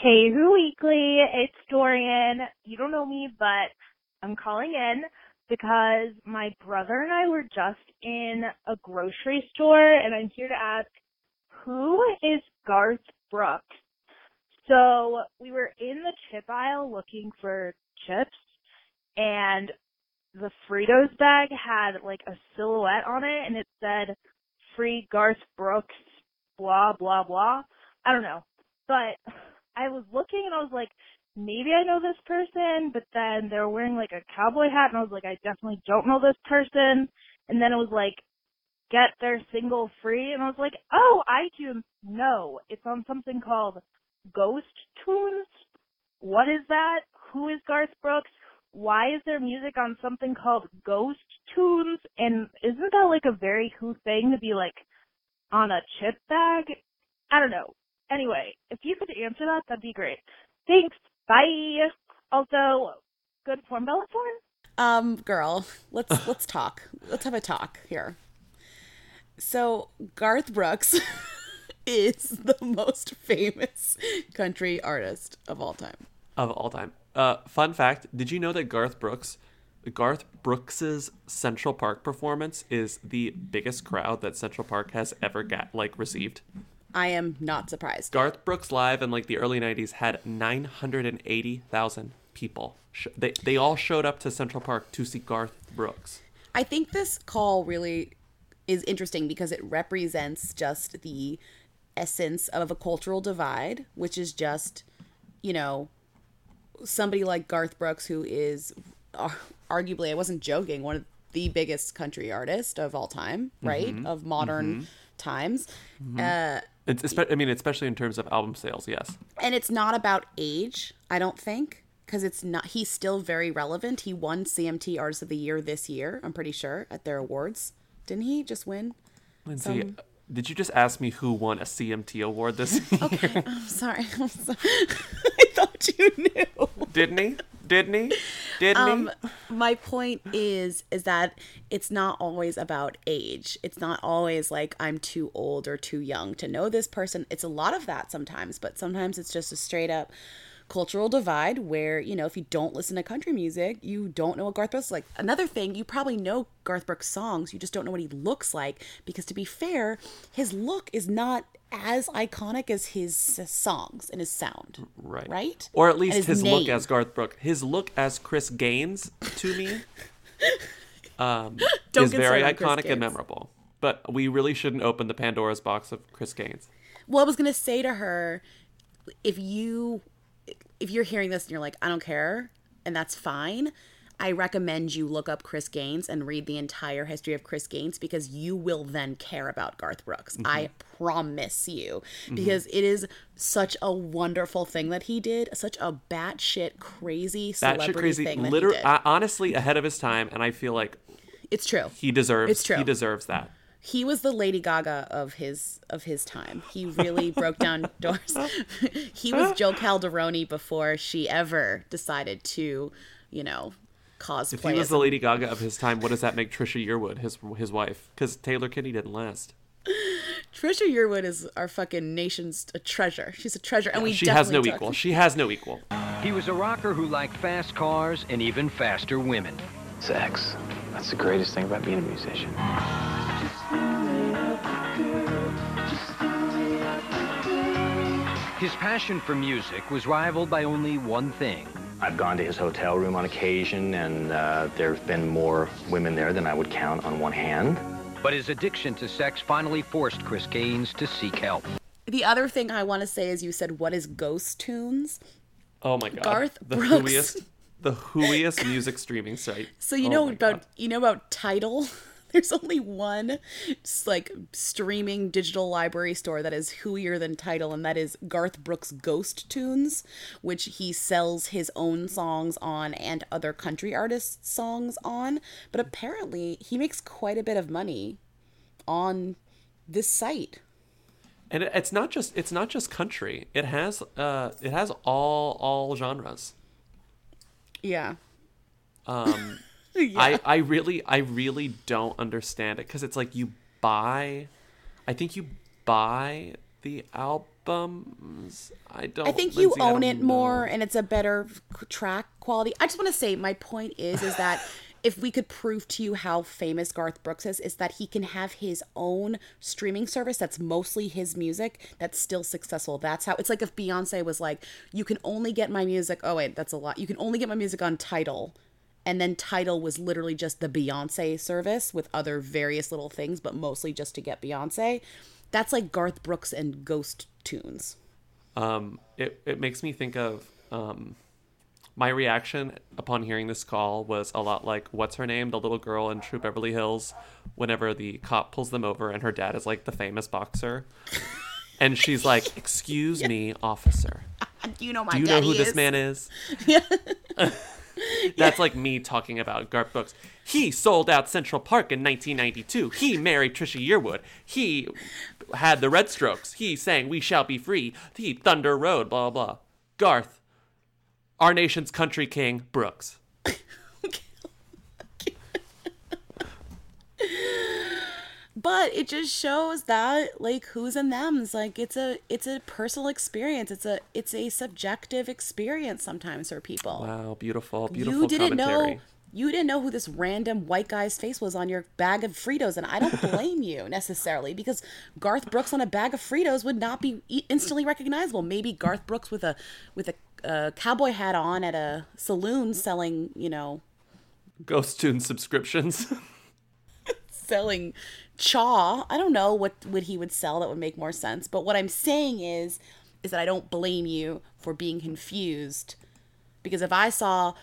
Hey, Who Weekly, it's Dorian. You don't know me, but I'm calling in because my brother and I were just in a grocery store, and I'm here to ask, who is Garth Brooks? So we were in the chip aisle looking for chips, and the Fritos bag had, like, a silhouette on it, and it said, free Garth Brooks, blah, blah, blah. I don't know, but I was looking and I was like, maybe I know this person, but then they were wearing like a cowboy hat and I was like, I definitely don't know this person. And then it was like, get their single free. And I was like, oh, iTunes. No, it's on something called Ghost Tunes. What is that? Who is Garth Brooks? Why is there music on something called Ghost Tunes? And isn't that like a very cool thing to be like on a chip bag? I don't know. Anyway, if you could answer that, that'd be great. Thanks. Bye. Also, good form, Bella Thorne? Girl, let's talk. Let's have a talk here. So, Garth Brooks is the most famous country artist of all time. Of all time. Fun fact, did you know that Garth Brooks's Central Park performance is the biggest crowd that Central Park has ever received? I am not surprised. Garth Brooks Live in the early 90s had 980,000 people. They all showed up to Central Park to see Garth Brooks. I think this call really is interesting because it represents just the essence of a cultural divide, which is just, somebody like Garth Brooks, who is arguably, I wasn't joking, one of the biggest country artists of all time, right? Mm-hmm. Of modern times. Mm-hmm. Especially in terms of album sales, yes. And it's not about age, I don't think, because it's not. He's still very relevant. He won CMT Artist of the Year this year, I'm pretty sure, at their awards. Didn't he just win? Lindsay, did you just ask me who won a CMT award this year? Okay, I'm sorry. I thought you knew. Didn't he? My point is that it's not always about age. It's not always like I'm too old or too young to know this person. It's a lot of that sometimes, but sometimes it's just a straight up cultural divide where, you know, if you don't listen to country music, you don't know what Garth Brooks is like. Another thing, you probably know Garth Brooks songs, you just don't know what he looks like, because to be fair, his look is not as iconic as his songs and his sound. Right. Right? Or at least his look as Garth Brooks. His look as Chris Gaines, to me, is very iconic and memorable. But we really shouldn't open the Pandora's box of Chris Gaines. Well, I was going to say to her, if you're hearing this and you're like, I don't care, and that's fine, I recommend you look up Chris Gaines and read the entire history of Chris Gaines, because you will then care about Garth Brooks. Mm-hmm. I promise you. Because it is such a wonderful thing that he did. Such a batshit crazy celebrity thing that he did. Honestly, ahead of his time, and I feel like it's true. He deserves that. He was the Lady Gaga of his time. He really broke down doors. He was Joe Calderoni before she ever decided to, you know, cosplay. If he was the Lady Gaga of his time, what does that make Trisha Yearwood, his wife? Because Taylor Kinney didn't last. Trisha Yearwood is our fucking nation's a treasure. She's a treasure, and she has no equal. She has no equal. He was a rocker who liked fast cars and even faster women. Sex. That's the greatest thing about being a musician. His passion for music was rivaled by only one thing. I've gone to his hotel room on occasion, and there's been more women there than I would count on one hand. But his addiction to sex finally forced Chris Gaines to seek help. The other thing I want to say is, you said, what is Ghost Tunes? Oh my God. Garth Brooks. The hooiest music streaming site. So you know about Tidal? There's only one streaming digital library store that is hooier than Tidal, and that is Garth Brooks' Ghost Tunes, which he sells his own songs on and other country artists' songs on. But apparently, he makes quite a bit of money on this site. And it's not just country. It has all genres. Yeah. Yeah. I really don't understand it, because it's like I think you buy the albums. I think Lindsay, you own it more, and it's a better track quality. I just want to say, my point is that if we could prove to you how famous Garth Brooks is that he can have his own streaming service that's mostly his music that's still successful. That's how it's like if Beyonce was like, you can only get my music. Oh, wait, that's a lot. You can only get my music on Tidal. And then Tidal was literally just the Beyonce service with other various little things, but mostly just to get Beyonce. That's like Garth Brooks and Ghost Tunes. It makes me think of... my reaction upon hearing this call was a lot like, what's her name? The little girl in True Beverly Hills, whenever the cop pulls them over and her dad is like the famous boxer. And she's like, excuse me, officer. Do you know my daddy is? Do you know who this man is? Yeah. That's like me talking about Garth Brooks. He sold out Central Park in 1992. He married Trisha Yearwood. He had the Red Strokes. He sang We Shall Be Free. The Thunder Road, blah, blah, blah. Garth. Our nation's country king, Brooks. Okay. But it just shows that, like, who's and them's. Like, it's a personal experience. It's a subjective experience sometimes for people. Wow, beautiful commentary. You didn't know who this random white guy's face was on your bag of Fritos, and I don't blame you necessarily, because Garth Brooks on a bag of Fritos would not be instantly recognizable. Maybe Garth Brooks with a cowboy hat on at a saloon selling, you know, Ghost Tune subscriptions, selling chaw. I don't know what he would sell that would make more sense. But what I'm saying is that I don't blame you for being confused, because if I saw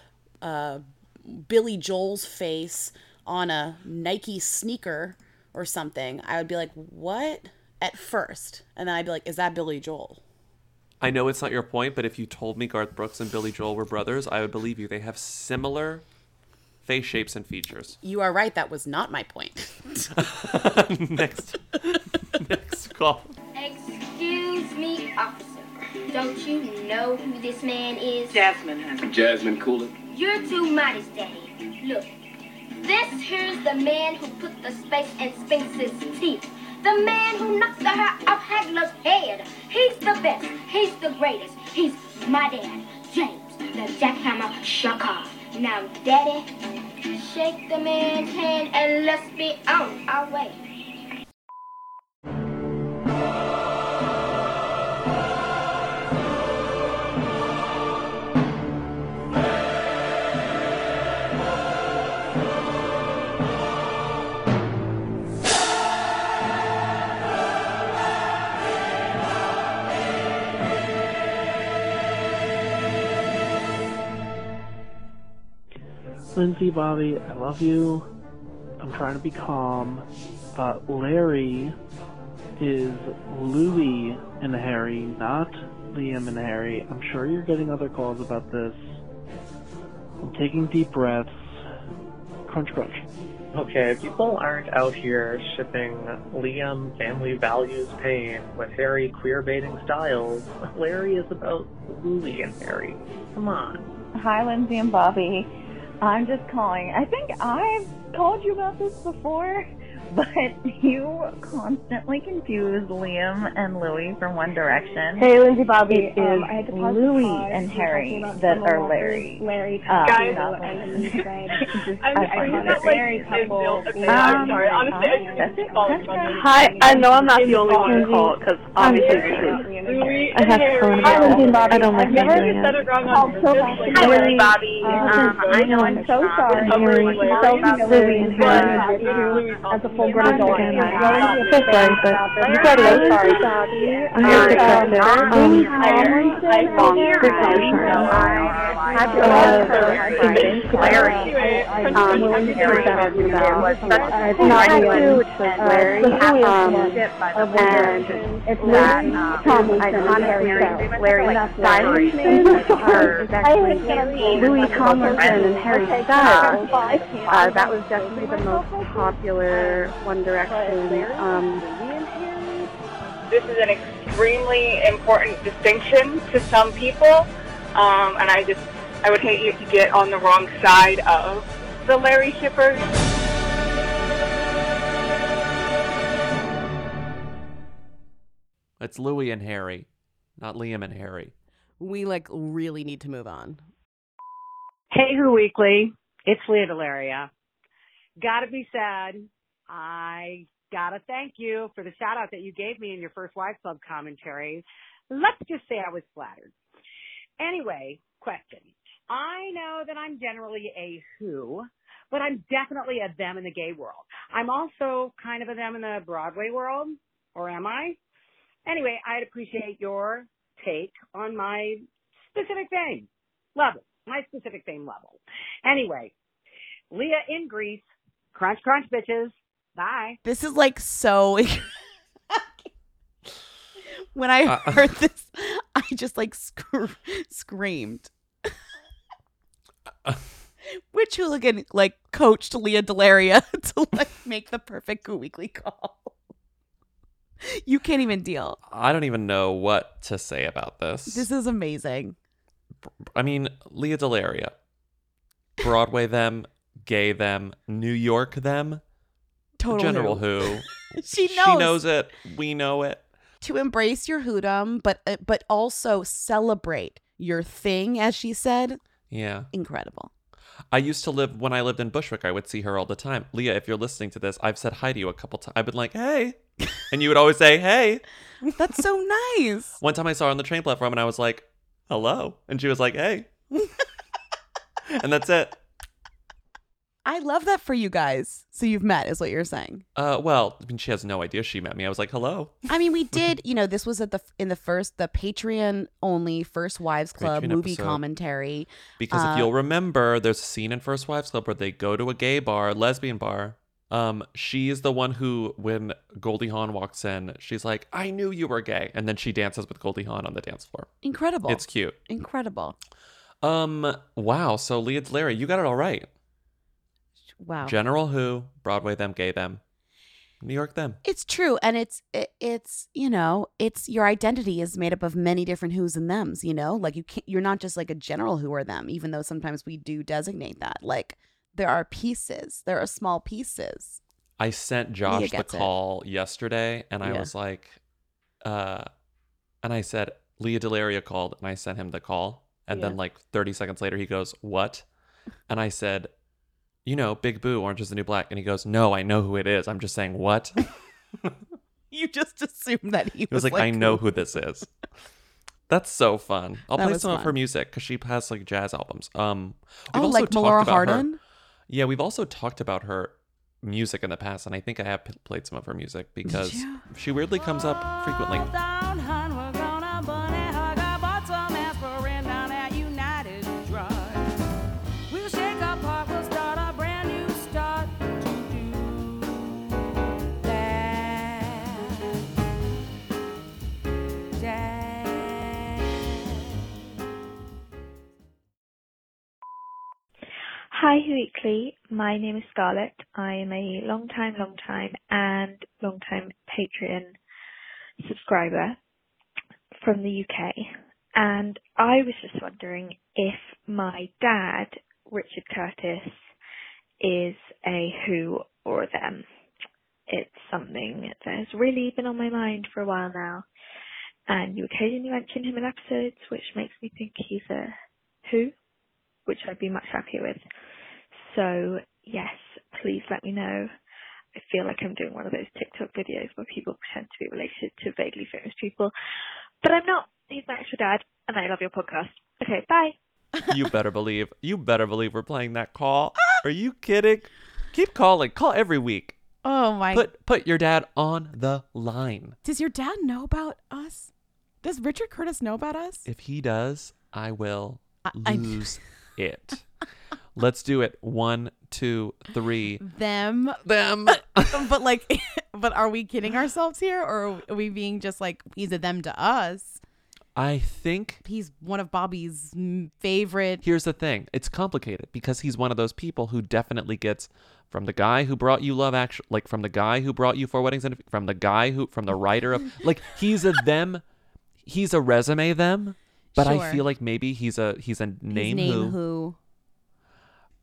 Billy Joel's face on a Nike sneaker or something, I would be like, what? At first, and then I'd be like, is that Billy Joel? I know it's not your point, but if you told me Garth Brooks and Billy Joel were brothers, I would believe you. They have similar face shapes and features. You are right. That was not my point. Next call. Excuse me, officer. Don't you know who this man is? Jasmine, honey. Jasmine, cool it. You're too modest, Daddy. Look, this here's the man who put the space in Sphinx's teeth. The man who knocked the hair off Hagler's head. He's the best. He's the greatest. He's my dad. James, the jackhammer shocker. Now, Daddy, shake the man's hand and let's be on our way. Lindsay, Bobby, I love you. I'm trying to be calm. Larry is Louis and Harry, not Liam and Harry. I'm sure you're getting other calls about this. I'm taking deep breaths. Crunch, crunch. Okay, people aren't out here shipping Liam family values Payne with Harry queer baiting Styles. Larry is about Louis and Harry. Come on. Hi, Lindsay and Bobby. I'm just calling. I think I've called you about this before, but you constantly confuse Liam and Louis from One Direction. Hey, Lindsay, Bobby, it is I had to pause Louis and Harry that are Larry. Larry, guys, I know I'm not the only one to call because obviously Louis and Harry. Hi, Lindsay, Bobby. I don't like that. I've never said it wrong on this. Hi, Lindsay, Bobby. I know I'm so sorry. Louis and Harry. As a full-grown adult, I'm so sorry, but you got it. I'm sorry. I'm going to accept it. Louis Tomlinson and Harry Styles. That was definitely the most popular One Direction. This is an extremely important distinction to some people, and I would hate you to get on the wrong side of the Larry shippers. It's Louis and Harry, not Liam and Harry. We really need to move on. Hey, Who Weekly, it's Leah DeLaria. Gotta be sad. I gotta thank you for the shout out that you gave me in your first Wives Club commentary. Let's just say I was flattered. Anyway, question. I know that I'm generally a who, but I'm definitely a them in the gay world. I'm also kind of a them in the Broadway world, or am I? Anyway, I'd appreciate your take on my specific fame level, my specific fame level. Anyway, Leah in Greece. Crunch, crunch, bitches. Bye. This is so... When I heard this, I just screamed. Which hooligan coached Leah DeLaria to make the perfect Who Weekly call? You can't even deal. I don't even know what to say about this. This is amazing. I mean, Leah DeLaria. Broadway them. Gay them, New York them, total general who. She knows it. We know it. To embrace your whodom, but also celebrate your thing, as she said. Yeah, incredible. When I lived in Bushwick, I would see her all the time. Leah, if you're listening to this, I've said hi to you a couple times. I've been like, hey, and you would always say, hey. That's so nice. One time I saw her on the train platform, and I was like, hello, and she was like, hey, and that's it. I love that for you guys. So you've met is what you're saying. She has no idea she met me. I was like, hello. I mean, we did, this was in the Patreon only First Wives Club Patreon movie episode. Commentary. Because if you'll remember, there's a scene in First Wives Club where they go to a gay bar, lesbian bar. She's the one who, when Goldie Hawn walks in, she's like, I knew you were gay. And then she dances with Goldie Hawn on the dance floor. Incredible. It's cute. Incredible. Wow. So Leah DeLaria, you got it all right. Wow. General who, Broadway them, gay them, New York them. It's true. And it's your identity is made up of many different who's and thems, you're not just a general who or them, even though sometimes we do designate that. There are pieces. There are small pieces. I sent Josh the call yesterday and I was and I said, Leah DeLaria called and I sent him the call And then like 30 seconds later, he goes, what? And I said, you know, Big Boo, Orange is the New Black. And he goes, no, I know who it is. I'm just saying, what? You just assumed that he was like, I know who this is. That's so fun. I'll play some of her music because she has like jazz albums. Oh, like Melora Hardin? Yeah, we've also talked about her music in the past, and I think I have played some of her music because she weirdly comes up frequently. Hi, Who Weekly. My name is Scarlett. I am a long-time Patreon subscriber from the UK. And I was just wondering if my dad, Richard Curtis, is a who or a them. It's something that's really been on my mind for a while now. And you occasionally mention him in episodes, which makes me think he's a who, which I'd be much happier with. So, yes, please let me know. I feel like I'm doing one of those TikTok videos where people pretend to be related to vaguely famous people. But I'm not. He's my actual dad, and I love your podcast. Okay, bye. You better believe we're playing that call. Are you kidding? Keep calling. Call every week. Oh, my. Put your dad on the line. Does your dad know about us? Does Richard Curtis know about us? If he does, I will lose it. Let's do it. 1, 2, 3. Them. but are we kidding ourselves here, or are we being just like he's a them to us? I think he's one of Bobby's favorite. Here's the thing. It's complicated because he's one of those people who definitely gets from the guy who brought you Love Actually, like from the guy who brought you Four Weddings, and from the guy who from the writer of like he's a them. He's a resume them. But sure. I feel like maybe he's a name who.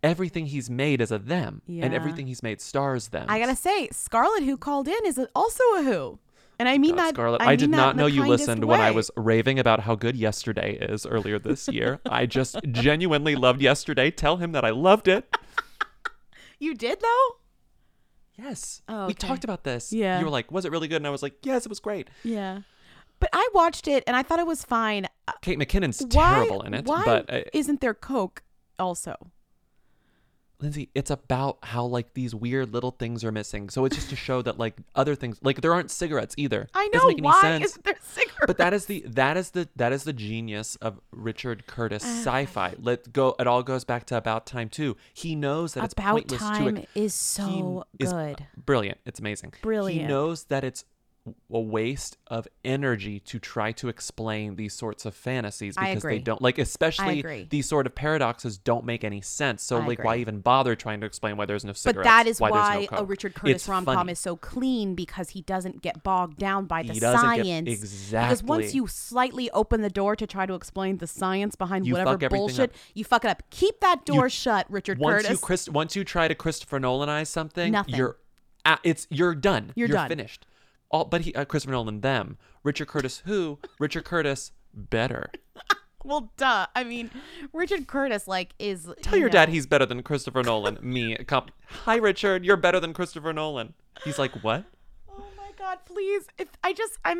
Everything he's made is a them, and everything he's made stars them. I gotta say, Scarlett, who called in, is also a who, and I mean that. Scarlett, I did not know you listened when I was raving about how good Yesterday is earlier this year. I just genuinely loved Yesterday. Tell him that I loved it. You did though? Yes. Oh, okay. We talked about this. Yeah. You were like, "Was it really good?" And I was like, "Yes, it was great." Yeah. But I watched it and I thought it was fine. Kate McKinnon's terrible in it. Why isn't there Coke also? Lindsay, it's about how like these weird little things are missing. So it's just to show that like other things, like there aren't cigarettes either. I know. Why isn't there cigarettes? But that is the genius of Richard Curtis sci-fi. Let go. It all goes back to About Time too. He knows that it's pointless. About Time is so good. Brilliant. It's amazing. Brilliant. He knows that it's a waste of energy to try to explain these sorts of fantasies because they don't, like, especially these sort of paradoxes don't make any sense. So like, why even bother trying to explain why there's no cigarettes? But that is why a Richard Curtis rom-com is so clean, because he doesn't get bogged down by the science. Exactly. Because once you slightly open the door to try to explain the science behind whatever bullshit, you fuck it up. Keep that door shut, Richard Curtis. Once you try to Christopher Nolanize something, you're done. You're finished. But Christopher Nolan, them. Richard Curtis, who? Richard Curtis, better. Well, duh. I mean, Richard Curtis, like, is... Tell your dad he's better than Christopher Nolan. Me. Hi, Richard. You're better than Christopher Nolan. He's like, what? Oh, my God. Please. In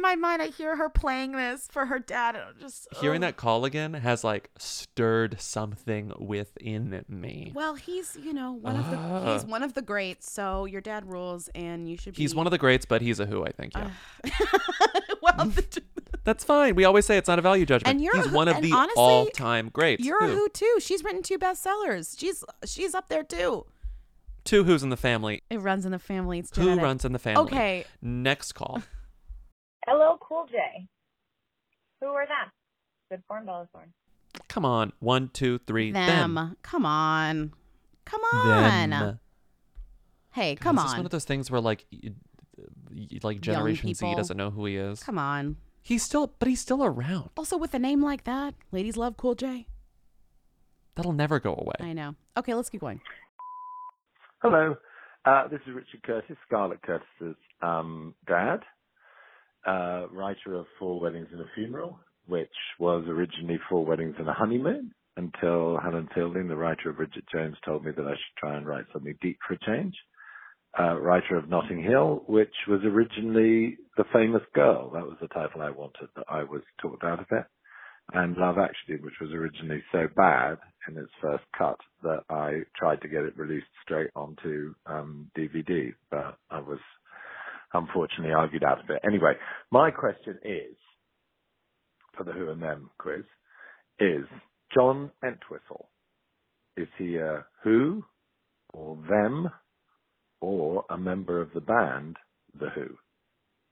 my mind, I hear her playing this for her dad. And I'm just... Hearing that call again has, like, stirred something within me. Well, he's, you know, he's one of the greats. So your dad rules and you should be... He's one of the greats, but he's a who, I think, yeah. That's fine. We always say it's not a value judgment. And he's one of the all-time greats. You're a who, too. She's written 2 bestsellers. She's up there, too. 2 who's in the family. It runs in the family. It's genetic. Who runs in the family. Okay. Next call. LL Cool J. Who are them? Good form, Bella Thorne. Come on. 1, 2, 3. Them. Come on. Them. Hey, come on. It's one of those things where like Generation Z doesn't know who he is. Come on. He's still around. Also, with a name like that, ladies love Cool J. That'll never go away. I know. Okay, let's keep going. Hello, this is Richard Curtis, Scarlett Curtis's dad, writer of Four Weddings and a Funeral, which was originally for Weddings and a Honeymoon, until Helen Fielding, the writer of Bridget Jones, told me that I should try and write something deep for a change. Writer of Notting Hill, which was originally The Famous Girl. That was the title I wanted, but I was talked out of it. And Love Actually, which was originally so bad in its first cut that I tried to get it released straight onto DVD, but I was unfortunately argued out of it. Anyway, my question is, for the Who and Them quiz, is John Entwistle, is he a Who or Them or a member of the band The Who?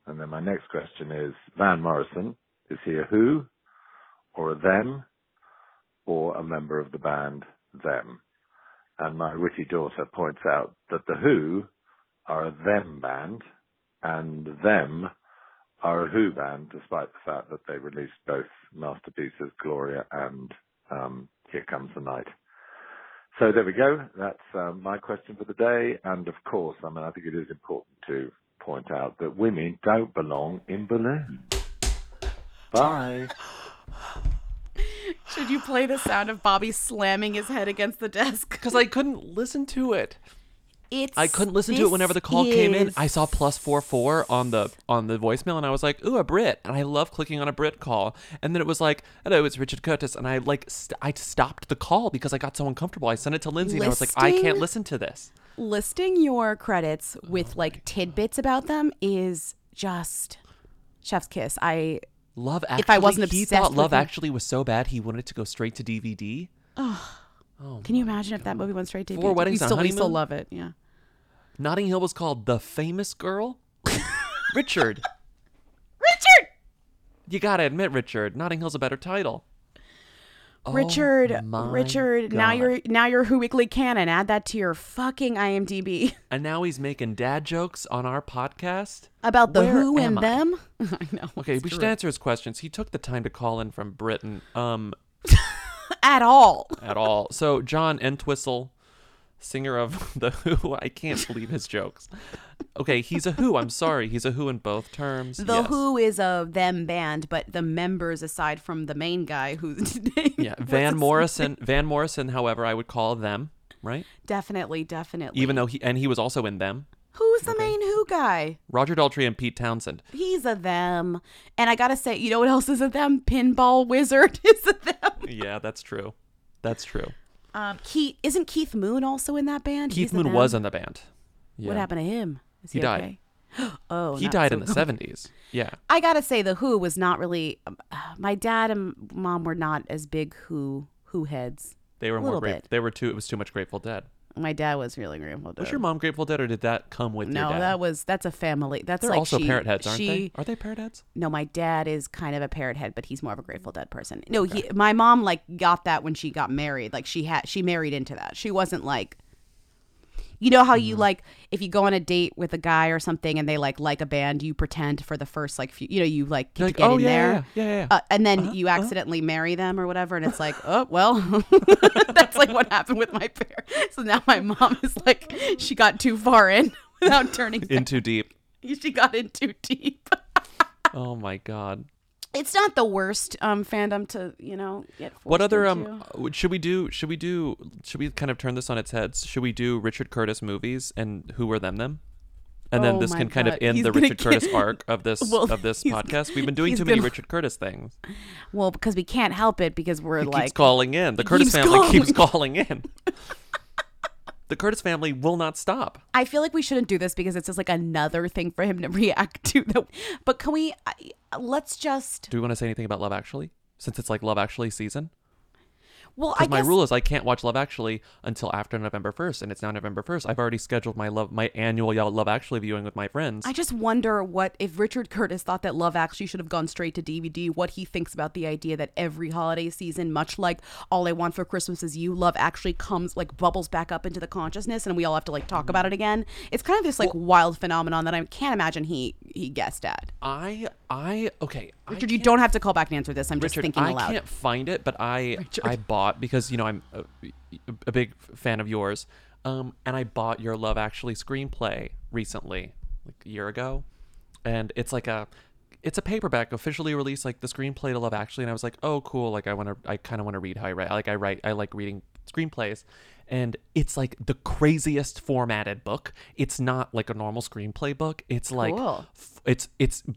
And then my next question is Van Morrison, is he a Who or a Them or a member of the band Them? And my witty daughter points out that The Who are a Them band and Them are a Who band, despite the fact that they released both masterpieces, Gloria and Here Comes the Night. So there we go. That's my question for the day. And of course, I mean, I think it is important to point out that women don't belong in Berlin. Bye. Should you play the sound of Bobby slamming his head against the desk? Because I couldn't listen to it. I couldn't listen to it whenever the call came in. I saw +44 on the voicemail, and I was like, ooh, a Brit. And I love clicking on a Brit call. And then it was like, hello, it's Richard Curtis. And I I stopped the call because I got so uncomfortable. I sent it to Lindsay, and I was like, I can't listen to this. Listing your credits with tidbits about them is just chef's kiss. Love Actually. If I wasn't obsessed, he thought Love Actually was so bad, he wanted it to go straight to DVD. Oh, can you imagine if that movie went straight to DVD? Four Weddings on Honeymoon? We still love it, yeah. Notting Hill was called The Famous Girl? Richard! You gotta admit, Richard, Notting Hill's a better title. Richard, God. Now you're Who Weekly canon. Add that to your fucking IMDb. And now he's making dad jokes on our podcast about the Who and Them. I know. Okay, we should answer his questions. He took the time to call in from Britain. At all. So John Entwistle, singer of The Who. I can't believe his jokes. Okay, he's a Who. I'm sorry. He's a Who in both terms. Who is a Them band, but the members aside from the main guy who's name. Yeah, Van Morrison, however, I would call Them, right? Definitely. Even though he was also in Them. Who's the main Who guy? Roger Daltrey and Pete Townsend. He's a Them. And I got to say, you know what else is a Them? Pinball Wizard is a Them. Yeah, that's true. Isn't Keith Moon also in that band? Keith Moon was in the band. Yeah. What happened to him? Is he died. Okay? He died in the 70s. Yeah. I got to say, the Who was not really... my dad and mom were not as big Who heads. They were more grateful. It was too much Grateful Dead. My dad was really Grateful Dead. Was your mom Grateful Dead, or did that come with your dad? No, that's a family. They're also parrot heads, aren't they? Are they parrot heads? No, my dad is kind of a parrot head, but he's more of a Grateful Dead person. No, okay. My mom got that when she got married. She married into that. She wasn't you know how you if you go on a date with a guy or something and they like a band, you pretend for the first few, you get in there. Yeah. And then you accidentally marry them or whatever. And it's oh, well, that's what happened with my parents. So now my mom is she got too far in without turning in too deep. She got in too deep. Oh, my God. It's not the worst fandom to get forced. What other should we kind of turn this on its head? Should we do Richard Curtis movies and Who Were Them? And then this can kind of end the Richard Curtis arc of this podcast. We've been doing too many Richard Curtis things. Well, because we can't help it because we're he keeps calling in. The Curtis family keeps calling in. The Curtis family will not stop. I feel we shouldn't do this because it's just another thing for him to react to. But can we, let's just... Do we want to say anything about Love Actually? Since it's Love Actually season? Well, I guess... Because my rule is I can't watch Love Actually until after November 1st. And it's now November 1st. I've already scheduled my annual Love Actually viewing with my friends. I just wonder if Richard Curtis thought that Love Actually should have gone straight to DVD, what he thinks about the idea that every holiday season, much like All I Want for Christmas Is You, Love Actually comes, bubbles back up into the consciousness and we all have to, talk about it again. It's kind of this, wild phenomenon that I can't imagine he guessed at. Okay. Richard, you don't have to call back and answer this. I'm just thinking aloud. I can't find it, but I bought, because, I'm a big fan of yours, and I bought your Love Actually screenplay recently, a year ago, and it's it's a paperback officially released, like the screenplay to Love Actually. And I was like, oh, cool. Like I kind of want to read how I write. Like I write, I like reading screenplays. And it's like the craziest formatted book. It's not like a normal screenplay book. It's like, cool. But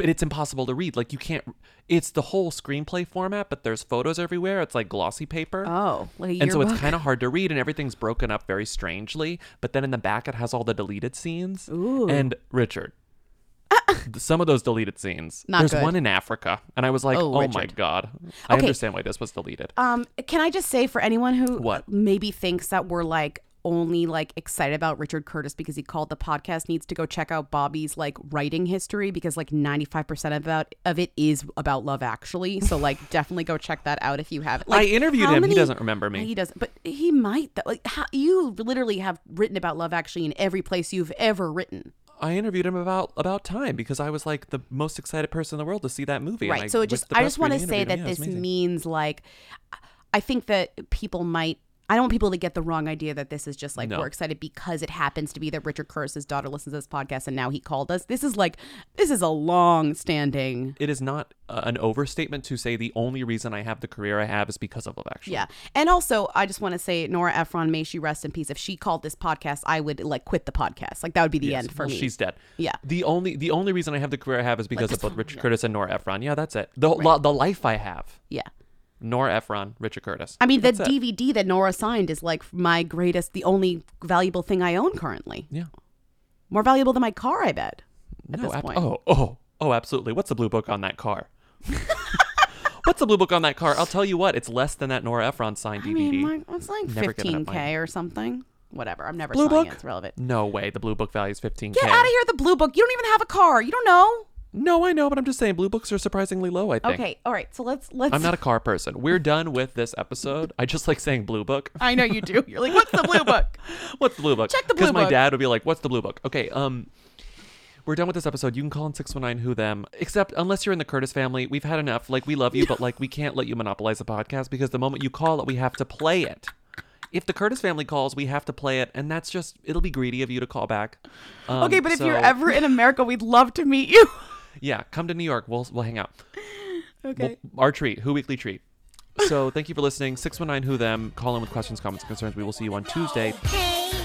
it's impossible to read. Like you can't, it's the whole screenplay format, but there's photos everywhere. It's like glossy paper. Oh, like a yearbook. And so it's kind of hard to read and everything's broken up very strangely. But then in the back, it has all the deleted scenes. Ooh. And Richard, some of those deleted scenes. Not There's good. One in Africa. And I was like, oh my God. I understand why this was deleted. Can I just say for anyone who maybe thinks that we're like only like excited about Richard Curtis because he called the podcast needs to go check out Bobby's like writing history because like 95% of it is about Love Actually. So like definitely go check that out if you haven't. Like, I interviewed him. He doesn't remember me. He doesn't, but he might. You literally have written about Love Actually in every place you've ever written. I interviewed him about time because I was like the most excited person in the world to see that movie. Right. So I just want to say that this means like, I think that people might, I don't want people to get the wrong idea that this is just like we're excited because it happens to be that Richard Curtis's daughter listens to this podcast and now he called us. This is a long standing. It is not an overstatement to say the only reason I have the career I have is because of Love Actually. Yeah. And also, I just want to say, Nora Ephron, may she rest in peace. If she called this podcast, I would like quit the podcast. Like that would be the end for me. She's dead. Yeah. The only reason I have the career I have is because of both Richard Curtis and Nora Ephron. Yeah, that's it. The life I have. Yeah. Nora Ephron, Richard Curtis. I mean, the DVD that Nora signed is like the only valuable thing I own currently. Yeah. More valuable than my car, I bet. At this point. Oh, absolutely. What's the blue book on that car? What's the blue book on that car? I'll tell you what, it's less than that Nora Ephron signed DVD. I mean, it's like $15K or something. Whatever. I'm never selling it. It's relevant. No way. The blue book value is $15K. Get out of here, the blue book. You don't even have a car. You don't know. No, I know, but I'm just saying blue books are surprisingly low, I think. Okay, all right, so let's... I'm not a car person. We're done with this episode. I just like saying blue book. I know you do. You're like, what's the blue book? What's the blue book? Check the blue book. Because my dad would be like, what's the blue book? Okay, we're done with this episode. You can call in 619-WHO-THEM. Except unless you're in the Curtis family, we've had enough. Like, we love you, but like, we can't let you monopolize the podcast because the moment you call it, we have to play it. If the Curtis family calls, we have to play it. And that's just, it'll be greedy of you to call back. Okay, but if you're ever in America, we'd love to meet you. Yeah, come to New York. We'll hang out. Okay. Our treat, Who Weekly treat. So thank you for listening. 619-WHO-THEM. Call in with questions, comments, concerns. We will see you on Tuesday. Hey.